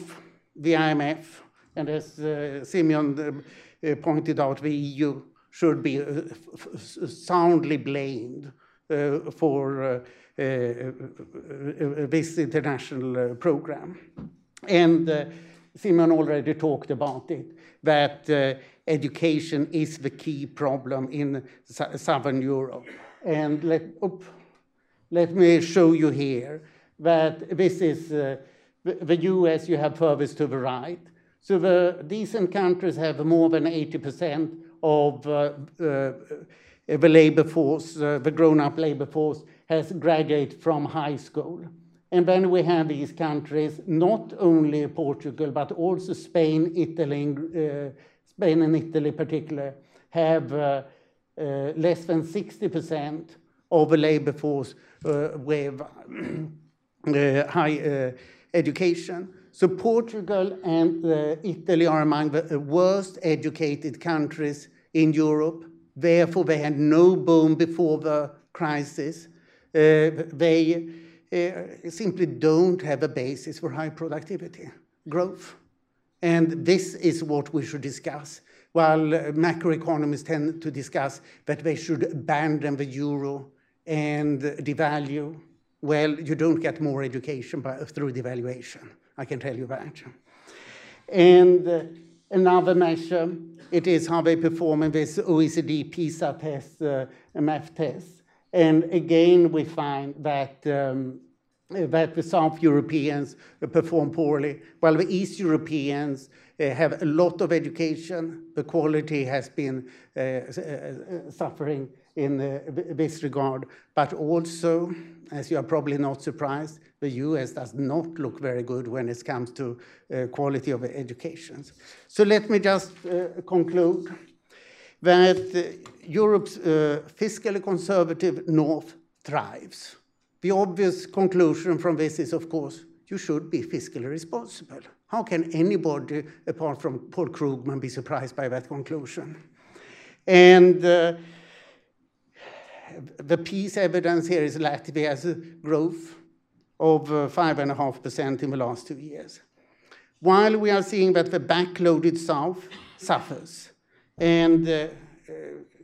the I M F and, as uh, Simeon uh, pointed out, the E U should be uh, soundly blamed uh, for uh, uh, uh, this international uh, program. And uh, Simon already talked about it, that uh, education is the key problem in Southern Europe. And let, oops, let me show you here that this is uh, the U S you have furthest to the right. So the decent countries have more than eighty percent of uh, uh, the labor force, uh, the grown-up labor force, has graduated from high school. And then we have these countries, not only Portugal, but also Spain, Italy, uh, Spain and Italy in particular, have uh, uh, less than sixty percent of the labor force uh, with uh, high uh, education. So Portugal and uh, Italy are among the worst educated countries in Europe. Therefore, they had no boom before the crisis. Uh, they uh, simply don't have a basis for high productivity growth. And this is what we should discuss, while macroeconomists tend to discuss that they should abandon the euro and devalue. Well, you don't get more education by, through devaluation. I can tell you that. And uh, another measure, it is how they perform in this O E C D PISA test, uh, math test. And again, we find that, um, that the South Europeans perform poorly, while the East Europeans uh, have a lot of education. The quality has been uh, uh, suffering in uh, this regard, but also, as you are probably not surprised, the U S does not look very good when it comes to uh, quality of education. So let me just uh, conclude that uh, Europe's uh, fiscally conservative north thrives. The obvious conclusion from this is, of course, you should be fiscally responsible. How can anybody, apart from Paul Krugman, be surprised by that conclusion? And uh, the peace evidence here is Latvia's growth of five point five percent in the last two years. While we are seeing that the backloaded South suffers, and uh, uh,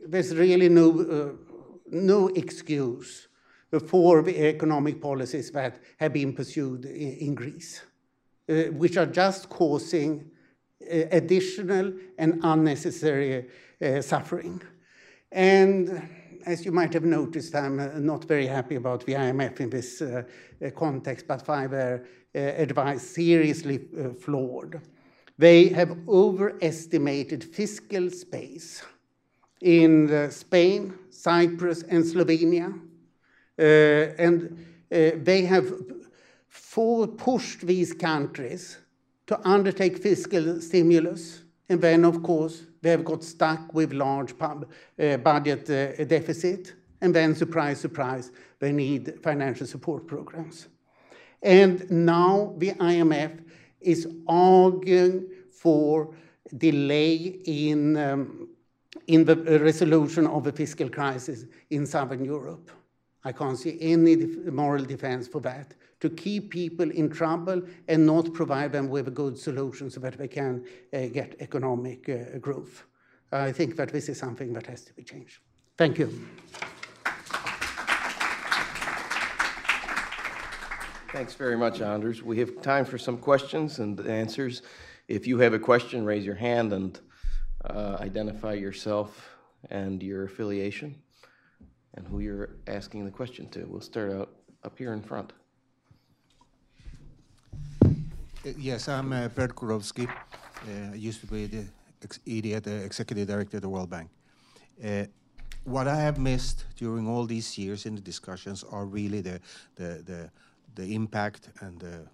there's really no, uh, no excuse for the economic policies that have been pursued in, in Greece, uh, which are just causing uh, additional and unnecessary uh, suffering. And as you might have noticed, I'm not very happy about the I M F in this uh, context, but find their uh, advice seriously uh, flawed. They have overestimated fiscal space in uh, Spain, Cyprus, and Slovenia. Uh, and uh, they have for pushed these countries to undertake fiscal stimulus. And then, of course, they have got stuck with large pub, uh, budget uh, deficit. And then, surprise, surprise, they need financial support programs. And now the I M F is arguing for delay in, um, in the resolution of the fiscal crisis in Southern Europe. I can't see any moral defense for that, to keep people in trouble and not provide them with a good solution so that they can uh, get economic uh, growth. Uh, I think that this is something that has to be changed. Thank you. Thanks very much, Anders. We have time for some questions and answers. If you have a question, raise your hand and uh, identify yourself and your affiliation and who you're asking the question to. We'll start out up here in front. Yes, I'm uh, Bert Kurowski. Uh, I used to be the E D, the Executive Director of the World Bank. Uh, what I have missed during all these years in the discussions are really the the the, the impact and the,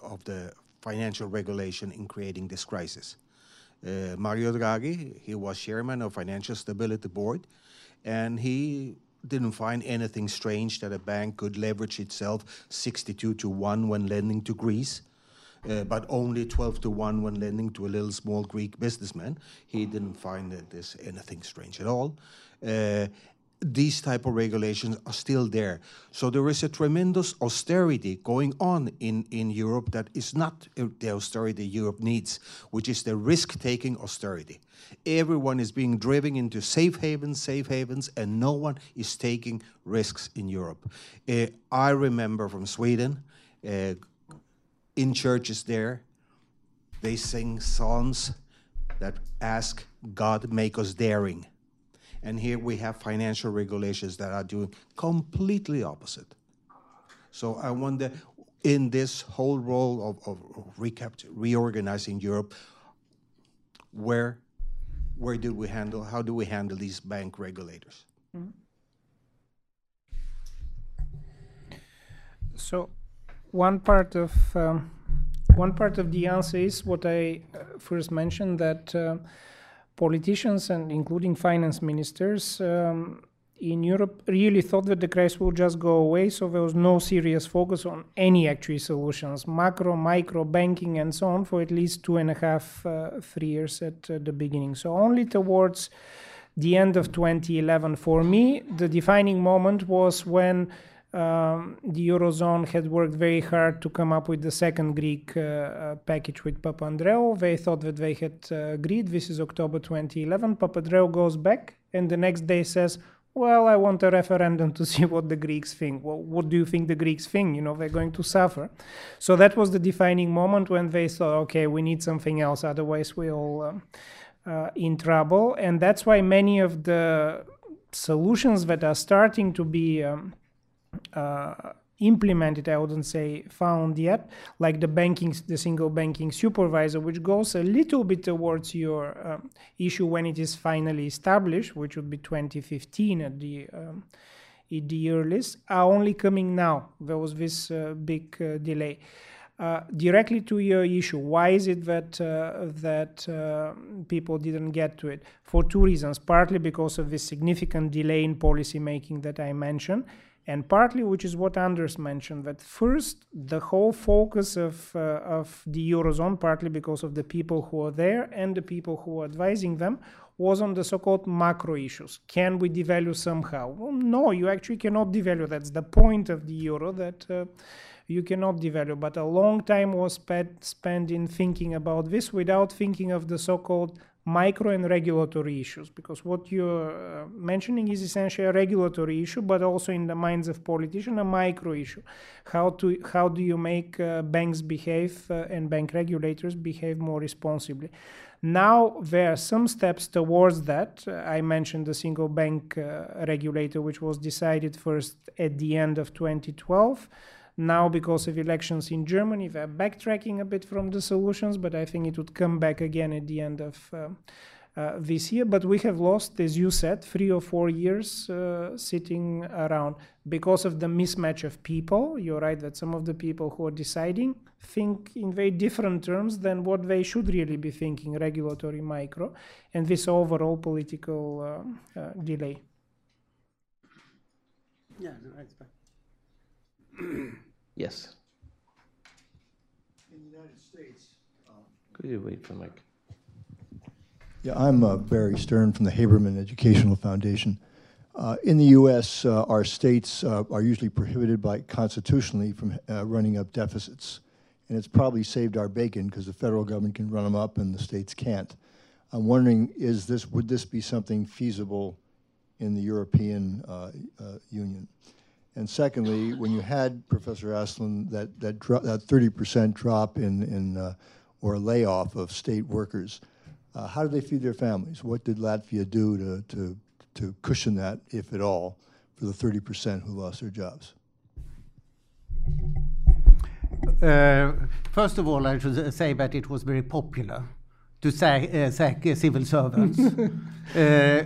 of the financial regulation in creating this crisis. Uh, Mario Draghi, he was chairman of Financial Stability Board, and he didn't find anything strange that a bank could leverage itself sixty-two to one when lending to Greece, uh, but only twelve to one when lending to a little small Greek businessman. He didn't find that there's anything strange at all. Uh, these type of regulations are still there. So there is a tremendous austerity going on in, in Europe that is not the austerity Europe needs, which is the risk-taking austerity. Everyone is being driven into safe havens, safe havens, and no one is taking risks in Europe. Uh, I remember from Sweden, uh, in churches there, they sing psalms that ask, God, make us daring. And here we have financial regulations that are doing completely opposite. So I wonder, in this whole role of, of, of recapt reorganizing Europe, where where do we handle? How do we handle these bank regulators? Mm-hmm. So one part of um, one part of the answer is what I first mentioned, that. Uh, Politicians, and including finance ministers um, in Europe, really thought that the crisis will just go away, so there was no serious focus on any actual solutions, macro, micro, banking, and so on, for at least two and a half, uh, three years at uh, the beginning. So only towards the end of twenty eleven, for me, the defining moment was when Um, the Eurozone had worked very hard to come up with the second Greek uh, uh, package with Papandreou. They thought that they had uh, agreed. This is October twenty eleven. Papandreou goes back and the next day says, well, I want a referendum to see what the Greeks think. Well, what do you think the Greeks think? You know, they're going to suffer. So that was the defining moment when they thought, okay, we need something else. Otherwise, we're all um, uh, in trouble. And that's why many of the solutions that are starting to be Um, Uh, implemented, I wouldn't say found yet, like the banking, the single banking supervisor, which goes a little bit towards your um, issue when it is finally established, which would be twenty fifteen at the um, at the earliest, are only coming now. There was this uh, big uh, delay. Uh, directly to your issue, why is it that uh, that uh, people didn't get to it? For two reasons, partly because of the significant delay in policy making that I mentioned, and partly, which is what Anders mentioned, that first, the whole focus of, uh, of the Eurozone, partly because of the people who are there and the people who are advising them, was on the so-called macro issues. Can we devalue somehow? Well, no, you actually cannot devalue. That's the point of the euro, that uh, you cannot devalue. But a long time was spent in thinking about this without thinking of the so-called micro and regulatory issues, because what you're uh, mentioning is essentially a regulatory issue, but also in the minds of politicians, a micro issue. How to how do you make uh, banks behave uh, and bank regulators behave more responsibly? Now there are some steps towards that. Uh, I mentioned the single bank uh, regulator, which was decided first at the end of twenty twelve. Now, because of elections in Germany, they're backtracking a bit from the solutions, but I think it would come back again at the end of uh, uh, this year. But we have lost, as you said, three or four years uh, sitting around because of the mismatch of people. You're right that some of the people who are deciding think in very different terms than what they should really be thinking, regulatory, micro, and this overall political uh, uh, delay. Yeah, no, that's fine. Yes. In the United States. Um, Could you wait for Mike? Yeah, I'm uh, Barry Stern from the Haberman Educational Foundation. Uh, in the U S, uh, our states uh, are usually prohibited by constitutionally from uh, running up deficits. And it's probably saved our bacon because the federal government can run them up and the states can't. I'm wondering, is this, would this be something feasible in the European uh, uh, Union? And secondly, when you had, Professor Åslund, that that thirty percent drop in, in uh, or layoff of state workers, uh, how did they feed their families? What did Latvia do to, to, to cushion that, if at all, for the thirty percent who lost their jobs? Uh, first of all, I should say that it was very popular to sack, uh, sack uh, civil servants. uh,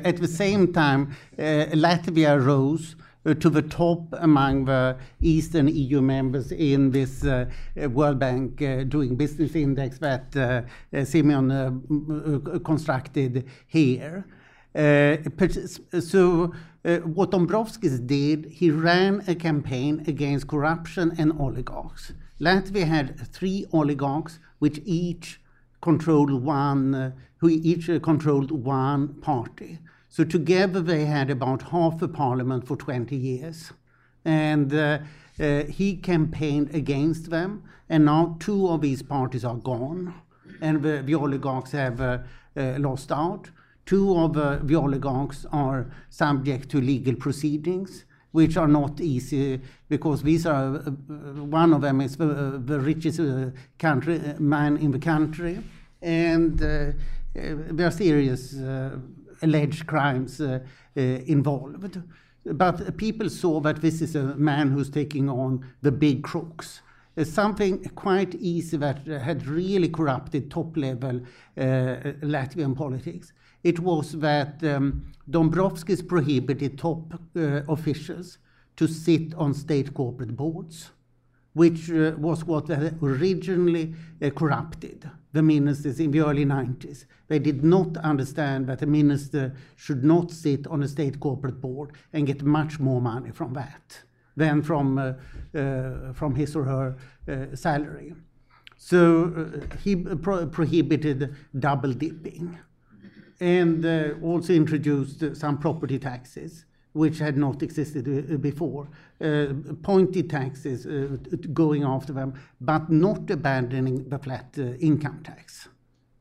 at the same time, uh, Latvia rose to the top among the Eastern E U members in this uh, World Bank uh, Doing Business Index that uh, uh, Simeon uh, constructed here. Uh, so uh, what Dombrovskis did, he ran a campaign against corruption and oligarchs. Latvia had three oligarchs, which each controlled one, uh, who each uh, controlled one party. So together they had about half the parliament for twenty years. And uh, uh, he campaigned against them. And now two of these parties are gone. And the, the oligarchs have uh, uh, lost out. Two of uh, the oligarchs are subject to legal proceedings, which are not easy, because these are, uh, one of them is the, uh, the richest uh, country, uh, man in the country. And uh, they are serious. Uh, alleged crimes uh, uh, involved. But people saw that this is a man who's taking on the big crooks. Uh, something quite easy that uh, had really corrupted top-level uh, Latvian politics. It was that um, Dombrovskis prohibited top uh, officials to sit on state corporate boards, which uh, was what they originally uh, corrupted the ministers in the early nineties. They did not understand that a minister should not sit on a state corporate board and get much more money from that than from, uh, uh, from his or her uh, salary. So uh, he pro prohibited double dipping and uh, also introduced uh, some property taxes, which had not existed before, uh, pointed taxes uh, going after them, but not abandoning the flat uh, income tax.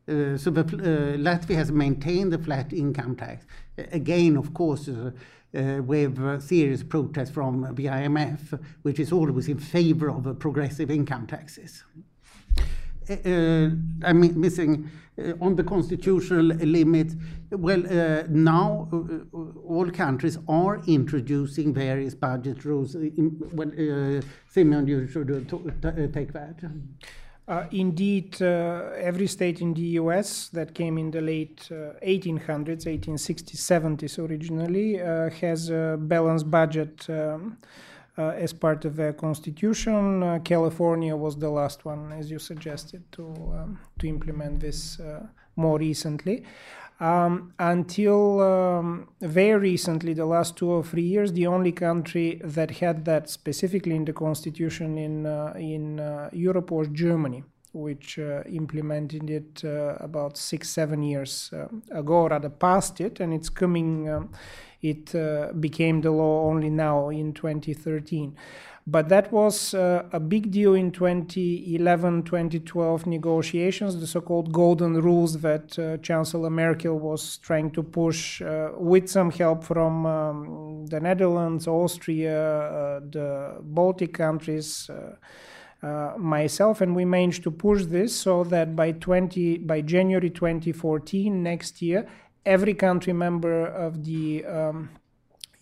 Uh, so the, uh, Latvia has maintained the flat income tax, again, of course, uh, uh, with uh, serious protests from the I M F, which is always in favor of uh, progressive income taxes. uh, I mean, missing uh, on the constitutional limit. Well, uh, now uh, all countries are introducing various budget rules. Well, uh, Simeon, you should uh, take that. Uh, indeed, uh, every state in the U S that came in the late uh, eighteen hundreds, eighteen sixties, seventies originally, uh, has a balanced budget um, uh, as part of their constitution. Uh, California was the last one, as you suggested, to, um, to implement this uh, more recently. Um, until um, very recently, the last two or three years, the only country that had that specifically in the constitution in uh, in uh, Europe was Germany, which uh, implemented it uh, about six, seven years uh, ago, rather passed it, and it's coming, um, it uh, became the law only now in twenty thirteen. But that was uh, a big deal in twenty eleven, twenty twelve negotiations, the so-called golden rules that uh, Chancellor Merkel was trying to push uh, with some help from um, the Netherlands, Austria, uh, the Baltic countries, uh, Uh, myself, and we managed to push this so that by twenty by January twenty fourteen, next year, every country member of the um,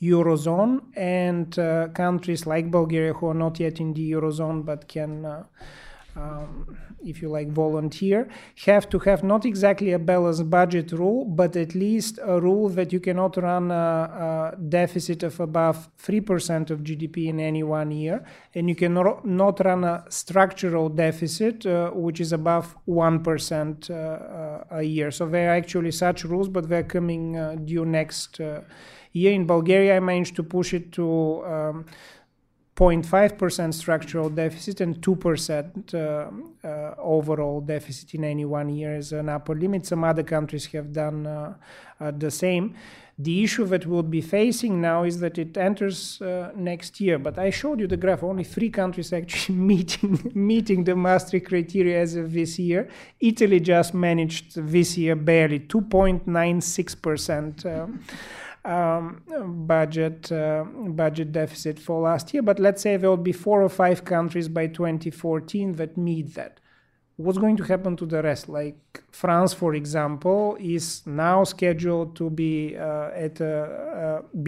Eurozone and uh, countries like Bulgaria, who are not yet in the Eurozone but can uh, um, if you like volunteer, have to have not exactly a balanced budget rule, but at least a rule that you cannot run a, a deficit of above three percent of G D P in any one year, and you cannot not run a structural deficit uh, which is above one percent uh, a year. So there are actually such rules, but they're coming uh, due next uh, year. In Bulgaria, I managed to push it to um, zero point five percent structural deficit and two percent uh, uh, overall deficit in any one year is an upper limit. Some other countries have done uh, uh, the same. The issue that we'll be facing now is that it enters uh, next year. But I showed you the graph. Only three countries actually meeting meeting the Maastricht criteria as of this year. Italy just managed this year barely two point nine six percent. Um, Um, budget uh, budget deficit for last year, but let's say there will be four or five countries by twenty fourteen that meet that. What's going to happen to the rest? Like France, for example, is now scheduled to be uh, at uh, uh,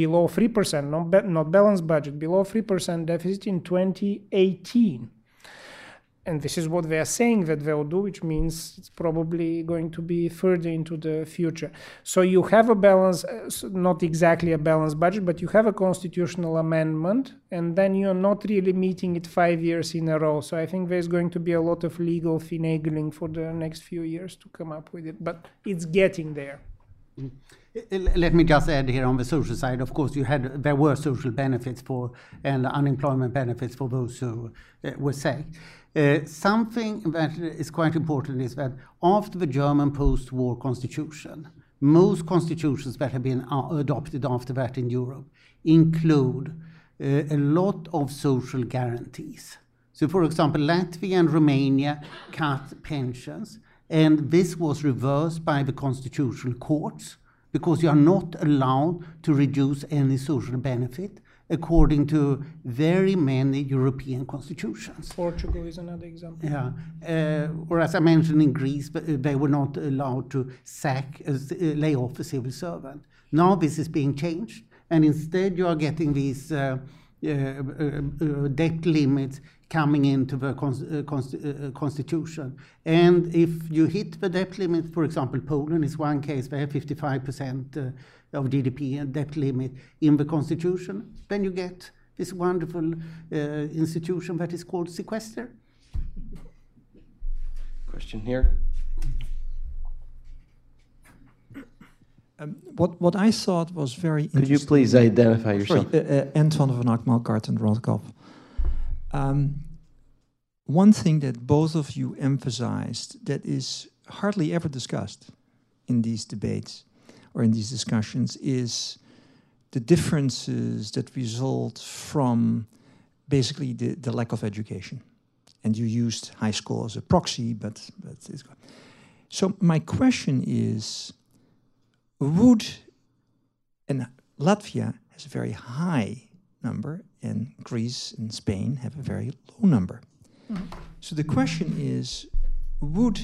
below three percent, not, ba not balanced budget, below three percent deficit in twenty eighteen. And this is what they are saying that they'll do, which means it's probably going to be further into the future. So you have a balance, not exactly a balanced budget, but you have a constitutional amendment, and then you're not really meeting it five years in a row. So I think there's going to be a lot of legal finagling for the next few years to come up with it, but it's getting there. Mm. Let me just add here on the social side, of course, you had there were social benefits for and unemployment benefits for those who uh, were sick. Uh, something that is quite important is that after the German post-war constitution, most constitutions that have been adopted after that in Europe include uh, a lot of social guarantees. So, for example, Latvia and Romania cut pensions, and this was reversed by the constitutional courts, because you are not allowed to reduce any social benefit according to very many European constitutions. Portugal is another example. Yeah, uh, or as I mentioned in Greece, they were not allowed to sack, uh, lay off a civil servant. Now this is being changed, and instead you are getting these uh, uh, uh, uh, debt limits coming into the cons uh, cons uh, constitution. And if you hit the debt limit, for example, Poland is one case, they have fifty-five percent uh, of G D P and debt limit in the constitution, then you get this wonderful uh, institution that is called sequester. Question here. Um, what, what I thought was very interesting. Could you please identify yourself? Sorry, uh, uh, Anton van Ackmalkart and Rothkopf. Um, one thing that both of you emphasized that is hardly ever discussed in these debates or in these discussions is the differences that result from basically the, the lack of education. And you used high school as a proxy, but, but it's good. So my question is, would, and Latvia has a very high number, and Greece and Spain have a very low number. Mm-hmm. So the question is, would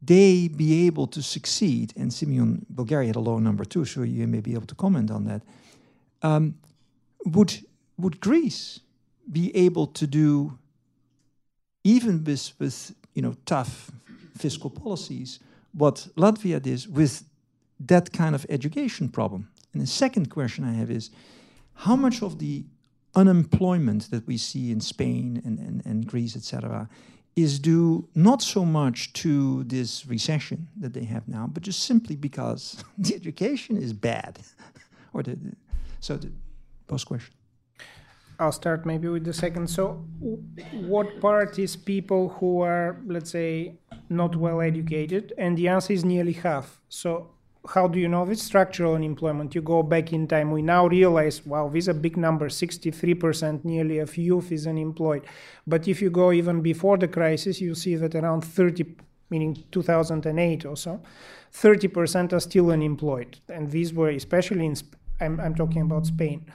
they be able to succeed? And Simeon, Bulgaria had a low number too, so you may be able to comment on that. Um, would would Greece be able to do, even with, with you know tough fiscal policies, what Latvia did with that kind of education problem? And the second question I have is, how much of the unemployment that we see in Spain and, and, and Greece, et cetera, is due not so much to this recession that they have now, but just simply because the education is bad? or the, the So, the post question. I'll start maybe with the second. So, what part is people who are, let's say, not well educated? And the answer is nearly half. So, how do you know if it's structural unemployment? You go back in time. We now realize, wow, these are big numbers, sixty-three percent nearly of youth is unemployed. But if you go even before the crisis, you see that around thirty, meaning two thousand eight or so, thirty percent are still unemployed. And these were, especially in, I'm, I'm talking about Spain.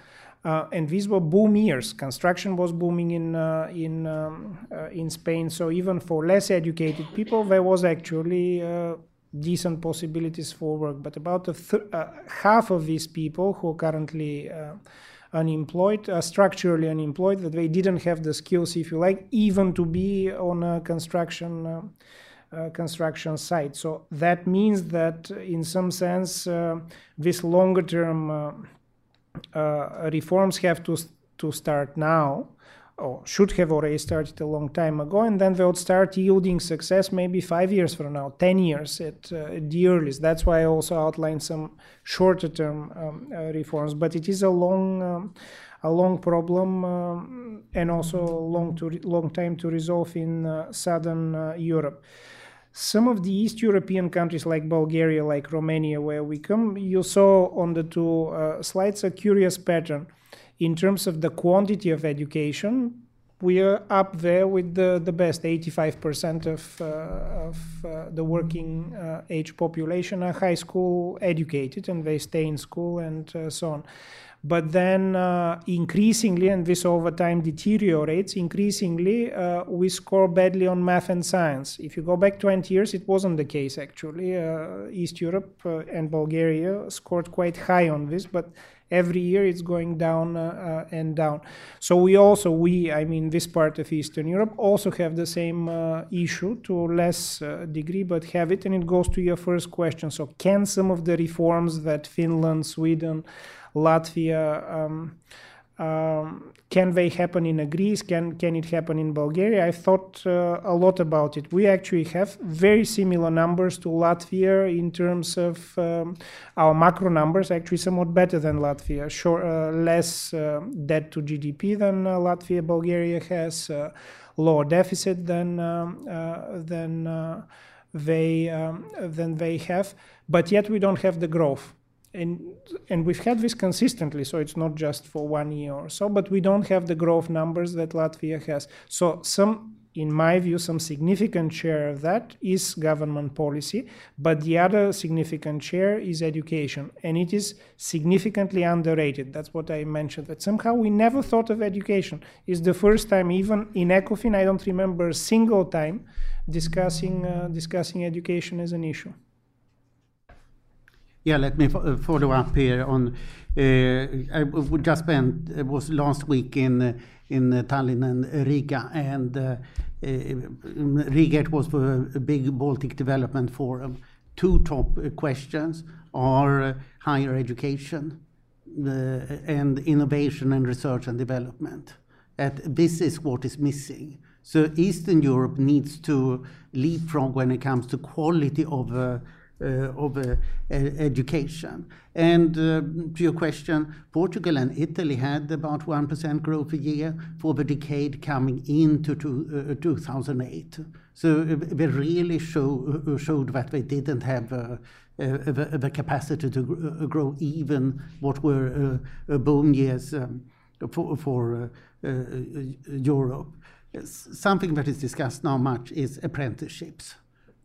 Uh, and these were boom years. Construction was booming in uh, in um, uh, in Spain. So even for less educated people, there was actually uh, decent possibilities for work, but about a th uh, half of these people who are currently uh, unemployed are structurally unemployed, that they didn't have the skills, if you like, even to be on a construction uh, uh, construction site. So that means that in some sense uh, these longer term uh, uh, reforms have to to start now, or should have already started a long time ago, and then they would start yielding success maybe five years from now, ten years at, uh, at the earliest. That's why I also outlined some shorter-term um, uh, reforms. But it is a long, um, a long problem, um, and also a long, to long time to resolve in uh, southern uh, Europe. Some of the East European countries, like Bulgaria, like Romania, where we come, you saw on the two uh, slides a curious pattern. In terms of the quantity of education, we are up there with the, the best. eighty-five percent of, uh, of uh, the working uh, age population are high school educated, and they stay in school and uh, so on. But then uh, increasingly, and this over time deteriorates, increasingly uh, we score badly on math and science. If you go back twenty years, it wasn't the case actually. Uh, East Europe uh, and Bulgaria scored quite high on this, but every year it's going down uh, uh, and down. So we also, we, I mean this part of Eastern Europe, also have the same uh, issue to a less uh, degree, but have it. And it goes to your first question. So can some of the reforms that Finland, Sweden, Latvia, um, um, can they happen in Greece? Can, can it happen in Bulgaria? I thought uh, a lot about it. We actually have very similar numbers to Latvia in terms of um, our macro numbers, actually somewhat better than Latvia, sure, uh, less uh, debt to G D P than uh, Latvia, Bulgaria has, uh, lower deficit than, um, uh, than, uh, they, um, than they have, but yet we don't have the growth. And, and we've had this consistently, so it's not just for one year or so, but we don't have the growth numbers that Latvia has. So some, in my view, some significant share of that is government policy, but the other significant share is education, and it is significantly underrated. That's what I mentioned, that somehow we never thought of education. It's the first time, even in ECOFIN, I don't remember a single time discussing, uh, discussing education as an issue. Yeah, let me follow up here on, uh, I just spent, it was last week in, in Tallinn and Riga, and uh, Riga it was for a big Baltic Development Forum. Two top questions are higher education uh, and innovation and research and development. At, this is what is missing. So Eastern Europe needs to leapfrog when it comes to quality of uh, Uh, of uh, education. And uh, to your question, Portugal and Italy had about one percent growth a year for the decade coming into to, uh, two thousand eight. So uh, they really show, uh, showed that they didn't have uh, uh, the, the capacity to gr uh, grow even what were uh, uh, boom years um, for, for uh, uh, Europe. Something that is discussed now much is apprenticeships,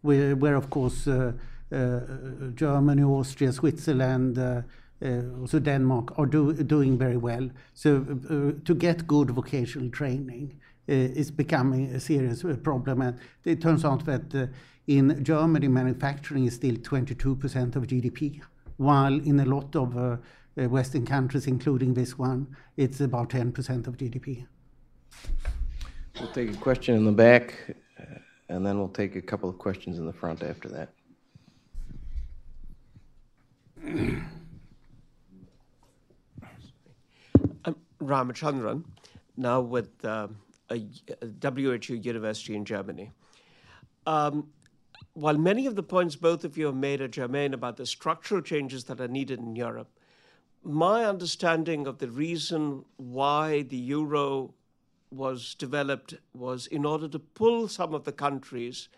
where, where of course uh, Uh, Germany, Austria, Switzerland, uh, uh, also Denmark are do, doing very well. So uh, to get good vocational training is becoming a serious problem. And it turns out that uh, in Germany, manufacturing is still twenty-two percent of G D P, while in a lot of uh, Western countries, including this one, it's about ten percent of G D P. We'll take a question in the back, uh, and then we'll take a couple of questions in the front after that. I'm Ramachandran, now with uh, a W H O University in Germany. Um, while many of the points both of you have made are germane about the structural changes that are needed in Europe, my understanding of the reason why the euro was developed was in order to pull some of the countries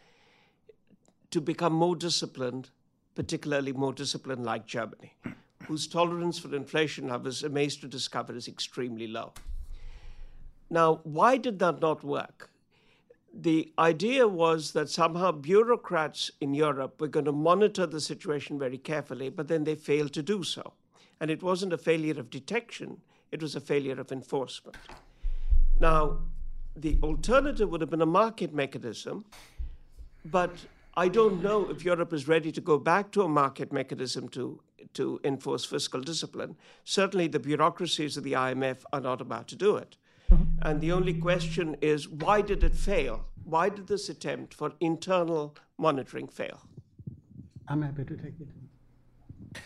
to become more disciplined, particularly more disciplined like Germany, whose tolerance for inflation, I was amazed to discover, is extremely low. Now, why did that not work? The idea was that somehow bureaucrats in Europe were going to monitor the situation very carefully, but then they failed to do so. And it wasn't a failure of detection, it was a failure of enforcement. Now, the alternative would have been a market mechanism, but I don't know if Europe is ready to go back to a market mechanism to, to enforce fiscal discipline. Certainly the bureaucracies of the I M F are not about to do it. And the only question is, why did it fail? Why did this attempt for internal monitoring fail? I'm happy to take it.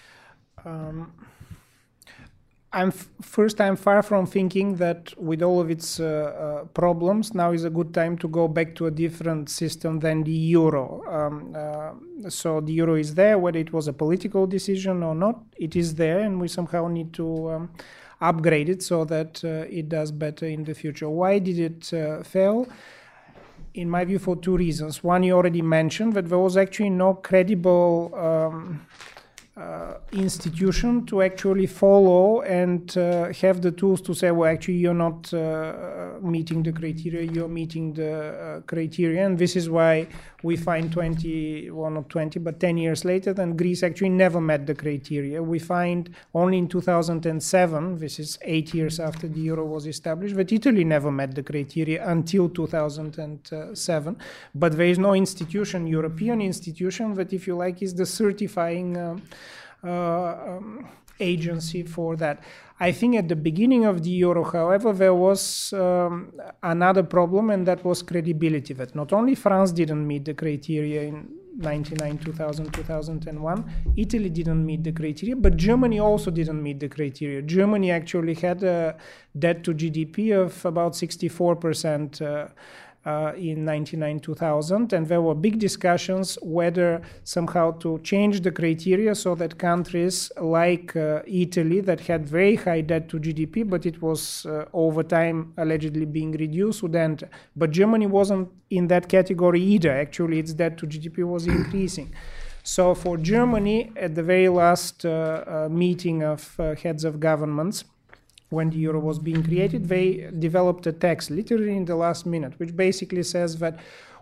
Um, I'm f first, I'm far from thinking that with all of its uh, uh, problems, now is a good time to go back to a different system than the euro. Um, uh, so the euro is there, whether it was a political decision or not, it is there, and we somehow need to um, upgrade it so that uh, it does better in the future. Why did it uh, fail? In my view, for two reasons. One, you already mentioned that there was actually no credible um, Uh, institution to actually follow and uh, have the tools to say, well, actually, you're not uh, meeting the criteria, you're meeting the uh, criteria. And this is why we find twenty, well, not twenty, but ten years later, then Greece actually never met the criteria. We find only in two thousand seven, this is eight years after the euro was established, that Italy never met the criteria until two thousand seven. But there is no institution, European institution, that, if you like, is the certifying uh, Uh, um, agency for that. I think at the beginning of the euro, however, there was um, another problem, and that was credibility. That not only France didn't meet the criteria in ninety-nine, two thousand, two thousand one, Italy didn't meet the criteria, but Germany also didn't meet the criteria. Germany actually had a debt to G D P of about sixty-four percent uh, Uh, in ninety-nine two thousand, and there were big discussions whether somehow to change the criteria so that countries like uh, Italy, that had very high debt to G D P, but it was uh, over time allegedly being reduced, would enter. But Germany wasn't in that category either. Actually, its debt to G D P was increasing. So for Germany, at the very last uh, uh, meeting of uh, heads of governments, when the euro was being created, they developed a text, literally in the last minute, which basically says that,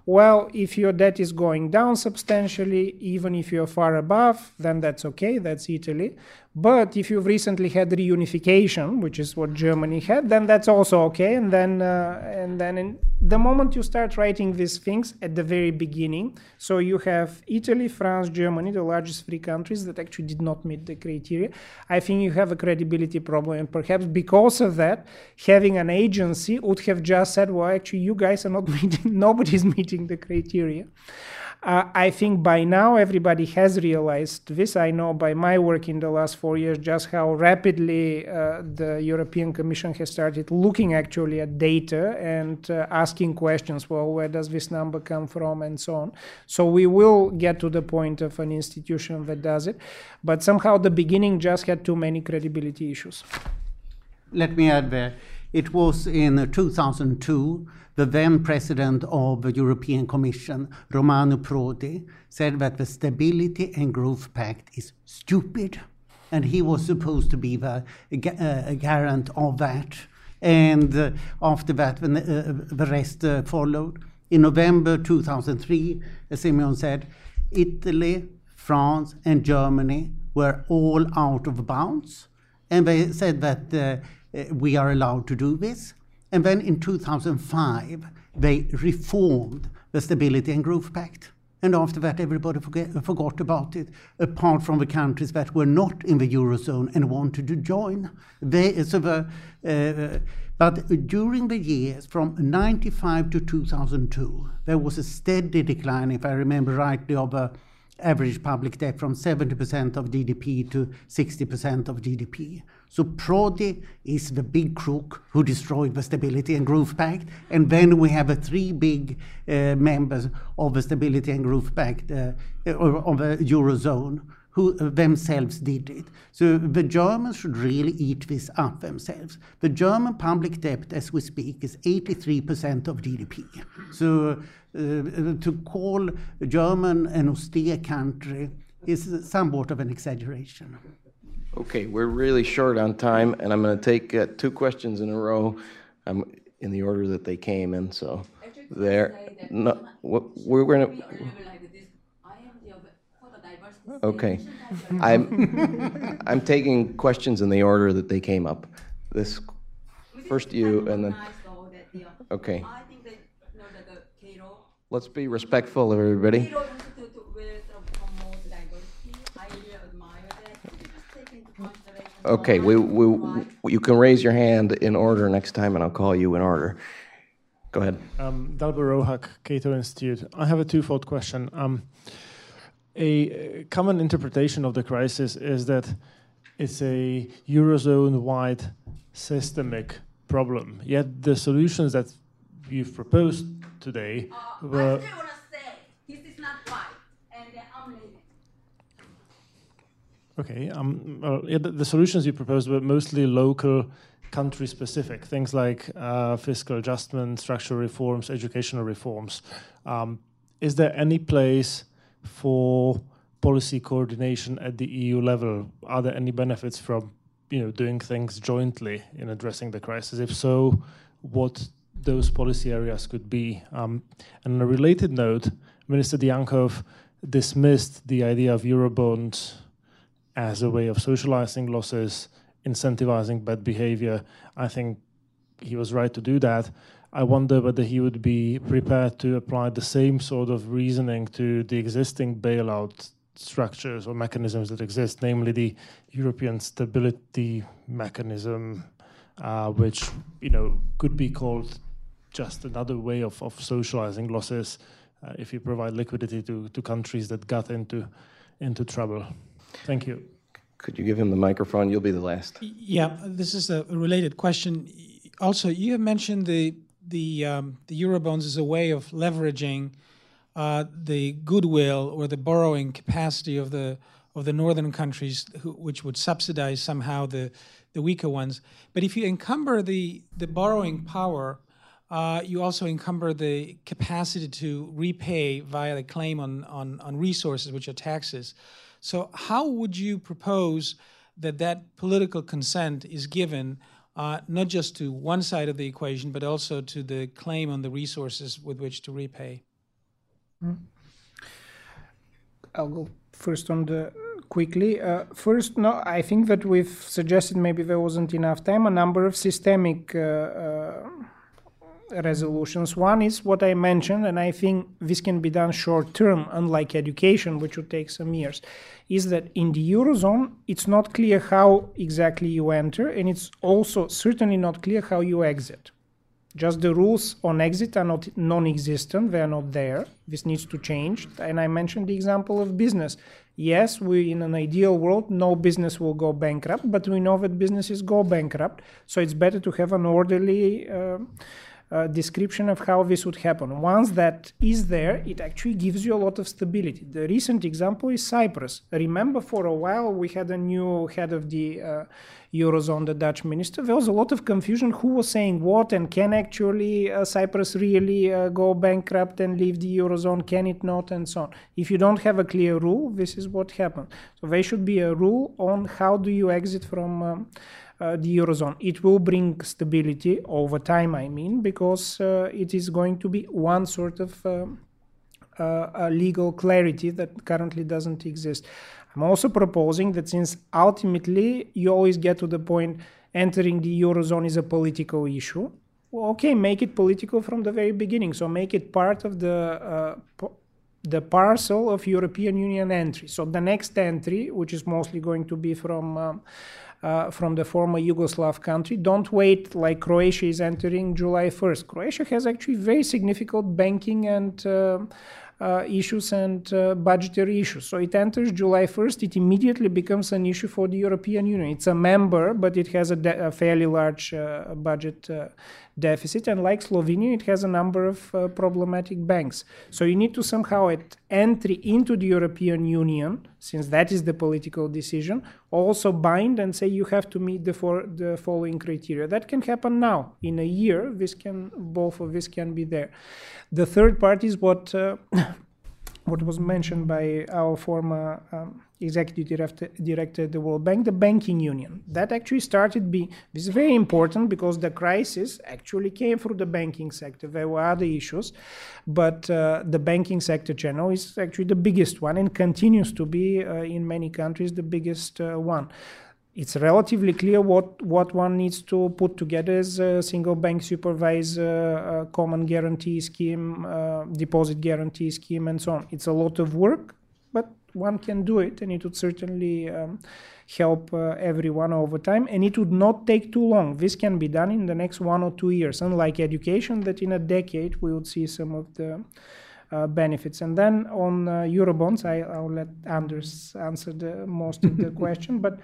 well, if your debt is going down substantially, even if you're far above, then that's okay, that's Italy. But if you've recently had reunification, which is what Germany had, then that's also okay. And then, uh, and then in the moment you start writing these things at the very beginning, so you have Italy, France, Germany, the largest three countries that actually did not meet the criteria, I think you have a credibility problem. And perhaps because of that, having an agency would have just said, well, actually, you guys are not meeting, nobody's meeting the criteria. Uh, I think by now everybody has realized this. I know by my work in the last four years just how rapidly uh, the European Commission has started looking actually at data and uh, asking questions, well, where does this number come from and so on. So we will get to the point of an institution that does it. But somehow the beginning just had too many credibility issues. Let me add there. It was in two thousand two, the then president of the European Commission, Romano Prodi, said that the Stability and Growth Pact is stupid. And he was supposed to be the uh, guarant of that. And uh, after that, when, uh, the rest uh, followed. In November two thousand three, as Simeon said, Italy, France, and Germany were all out of bounds. And they said that uh, we are allowed to do this. And then in two thousand five, they reformed the Stability and Growth Pact. And after that, everybody forget, forgot about it, apart from the countries that were not in the Eurozone and wanted to join. They, so the, uh, but during the years from ninety-five to two thousand two, there was a steady decline, if I remember rightly, of the average public debt from seventy percent of G D P to sixty percent of G D P. So Prodi is the big crook who destroyed the Stability and Growth Pact. And then we have the three big uh, members of the Stability and Growth Pact, uh, or of the Eurozone, who themselves did it. So the Germans should really eat this up themselves. The German public debt, as we speak, is eighty-three percent of G D P. So uh, to call German an austere country is somewhat of an exaggeration. Okay, we're really short on time, and I'm going to take uh, two questions in a row, um, in the order that they came in. So there, no, we're going to. Okay, I'm I'm taking questions in the order that they came up. This first you, and then okay. Let's be respectful of everybody. Okay, we, we, we, you can raise your hand in order next time, and I'll call you in order. Go ahead. Um, Dalbo Rohak, Cato Institute. I have a twofold question. Um, a common interpretation of the crisis is that it's a Eurozone-wide systemic problem, yet the solutions that you've proposed today uh, were... I still want to say, this is not right, and I'm leaving. Okay, um, well, yeah, the, the solutions you proposed were mostly local, country-specific, things like uh, fiscal adjustment, structural reforms, educational reforms. Um, is there any place for policy coordination at the E U level? Are there any benefits from, you know, doing things jointly in addressing the crisis? If so, what those policy areas could be? Um, and on a related note, Minister Djankov dismissed the idea of Eurobonds as a way of socializing losses, incentivizing bad behavior. I think he was right to do that. I wonder whether he would be prepared to apply the same sort of reasoning to the existing bailout structures or mechanisms that exist, namely the European Stability Mechanism, uh, which, you know, could be called just another way of, of socializing losses uh, if you provide liquidity to, to countries that got into into trouble. Thank you. Could you give him the microphone? You'll be the last. Yeah, this is a related question. Also, you have mentioned the the um, the Eurobonds as a way of leveraging uh, the goodwill or the borrowing capacity of the of the northern countries, who, which would subsidize somehow the the weaker ones. But if you encumber the the borrowing power, uh, you also encumber the capacity to repay via the claim on on, on resources, which are taxes. So how would you propose that that political consent is given, uh, not just to one side of the equation, but also to the claim on the resources with which to repay? I'll go first on the quickly. Uh, first, no, I think that we've suggested, maybe there wasn't enough time, a number of systemic uh, uh, resolutions. One is what I mentioned, and I think this can be done short term, unlike education, which would take some years, is that in the Eurozone, it's not clear how exactly you enter, and it's also certainly not clear how you exit. Just the rules on exit are not non-existent, they are not there. This needs to change, and I mentioned the example of business. Yes, we, in an ideal world, no business will go bankrupt, but we know that businesses go bankrupt, so it's better to have an orderly uh, Uh, description of how this would happen. Once that is there, it actually gives you a lot of stability. The recent example is Cyprus. Remember, for a while we had a new head of the uh, Eurozone, the Dutch minister. There was a lot of confusion who was saying what, and can actually uh, Cyprus really uh, go bankrupt and leave the Eurozone, can it not, and so on. If you don't have a clear rule, this is what happened. So there should be a rule on how do you exit from um, Uh, the Eurozone. It will bring stability over time, I mean, because uh, it is going to be one sort of uh, uh, legal clarity that currently doesn't exist. I'm also proposing that since ultimately you always get to the point entering the Eurozone is a political issue, Well, okay, make it political from the very beginning. So make it part of the uh, po the parcel of European Union entry. So the next entry, which is mostly going to be from um, uh, from the former Yugoslav country, don't wait like Croatia is entering July first. Croatia has actually very significant banking and uh, Uh, issues and uh, budgetary issues. So it enters July first, it immediately becomes an issue for the European Union. It's a member, but it has a, de a fairly large uh, budget uh, deficit. And like Slovenia, it has a number of uh, problematic banks. So you need to somehow at entry into the European Union, since that is the political decision, also bind and say you have to meet the, for the following criteria. That can happen now. In a year, this can, both of this can be there. The third part is what uh, what was mentioned by our former um, executive director at the World Bank, the banking union. That actually started being, this is very important because the crisis actually came through the banking sector. There were other issues, but uh, the banking sector channel is actually the biggest one and continues to be, uh, in many countries, the biggest uh, one. It's relatively clear what, what one needs to put together as a single bank supervised uh, uh, common guarantee scheme, uh, deposit guarantee scheme, and so on. It's a lot of work, but one can do it, and it would certainly um, help uh, everyone over time, and it would not take too long. This can be done in the next one or two years, unlike education, that in a decade we would see some of the Uh, benefits. And then on uh, Eurobonds, I, I'll let Anders answer the, most of the question, but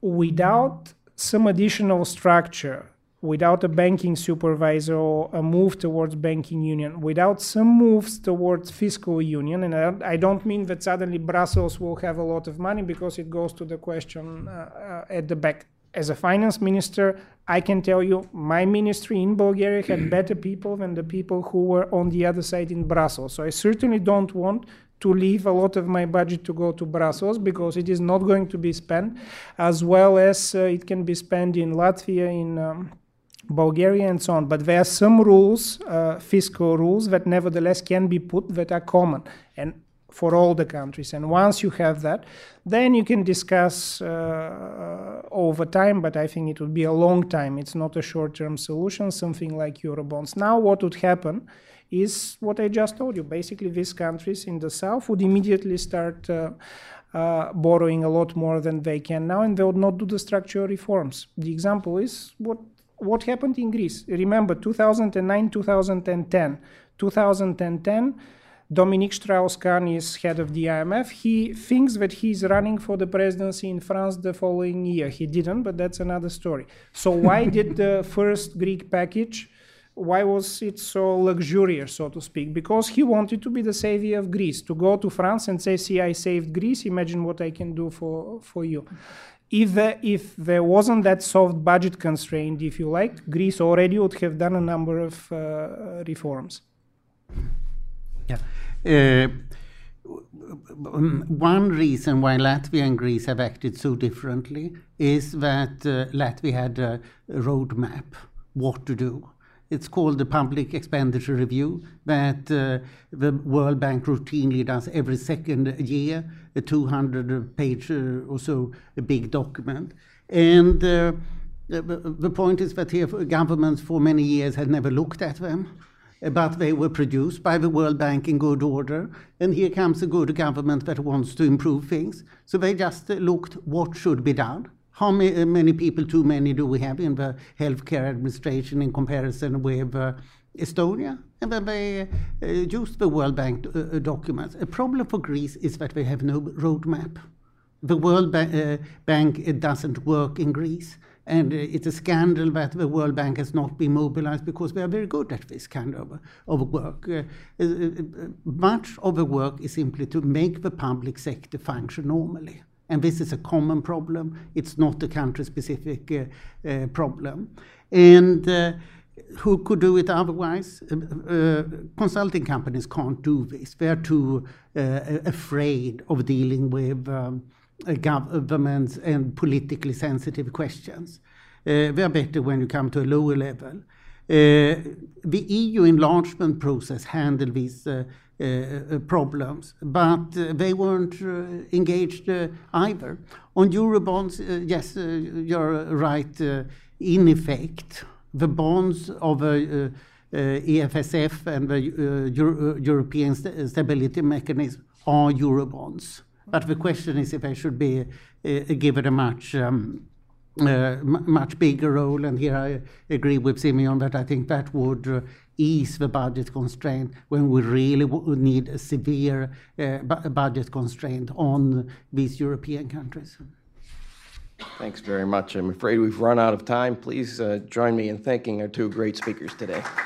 without some additional structure, without a banking supervisor or a move towards banking union, without some moves towards fiscal union, and I, I don't mean that suddenly Brussels will have a lot of money, because it goes to the question uh, uh, at the back. As a finance minister, I can tell you my ministry in Bulgaria had better people than the people who were on the other side in Brussels. So I certainly don't want to leave a lot of my budget to go to Brussels, because it is not going to be spent as well as uh, it can be spent in Latvia, in um, Bulgaria, and so on. But there are some rules, uh, fiscal rules, that nevertheless can be put that are common and for all the countries. And once you have that, then you can discuss uh, over time, but I think it would be a long time. It's not a short-term solution, something like Eurobonds. Now what would happen is what I just told you. Basically, these countries in the south would immediately start uh, uh, borrowing a lot more than they can now, and they would not do the structural reforms. The example is what, what happened in Greece. Remember, two thousand nine, two thousand ten. two thousand ten, Dominique Strauss-Kahn is head of the I M F. He thinks that he's running for the presidency in France the following year. He didn't, but that's another story. So why did the first Greek package, why was it so luxurious, so to speak? Because he wanted to be the savior of Greece, to go to France and say, see, I saved Greece, imagine what I can do for, for you. If there, if there wasn't that soft budget constraint, if you like, Greece already would have done a number of uh, reforms. Yeah. Uh, one reason why Latvia and Greece have acted so differently is that uh, Latvia had a roadmap, what to do. It's called the Public Expenditure Review that uh, the World Bank routinely does every second year, a two hundred page or so, a big document. And uh, the, the point is that here governments for many years had never looked at them. But they were produced by the World Bank in good order. And here comes a good government that wants to improve things. So they just looked what should be done. How many people too many do we have in the healthcare administration in comparison with uh, Estonia? And then they uh, used the World Bank uh, documents. A problem for Greece is that they have no roadmap. The World ba uh, Bank it doesn't work in Greece. And it's a scandal that the World Bank has not been mobilized, because they are very good at this kind of, of work. Uh, much of the work is simply to make the public sector function normally. And this is a common problem. It's not a country-specific uh, uh, problem. And uh, who could do it otherwise? Uh, uh, consulting companies can't do this. They're too uh, afraid of dealing with um, Uh, governments and politically sensitive questions. Uh, they are better when you come to a lower level. Uh, the E U enlargement process handled these uh, uh, problems, but uh, they weren't uh, engaged uh, either. On Eurobonds, uh, yes, uh, you're right, uh, in effect. the bonds of a, uh, uh, E F S F and the uh, Euro uh, European st Stability Mechanism are Eurobonds. But the question is if they should be uh, given a much um, uh, much bigger role. And here I agree with Simeon that I think that would uh, ease the budget constraint when we really w need a severe uh, bu budget constraint on these European countries. Thanks very much. I'm afraid we've run out of time. Please uh, join me in thanking our two great speakers today.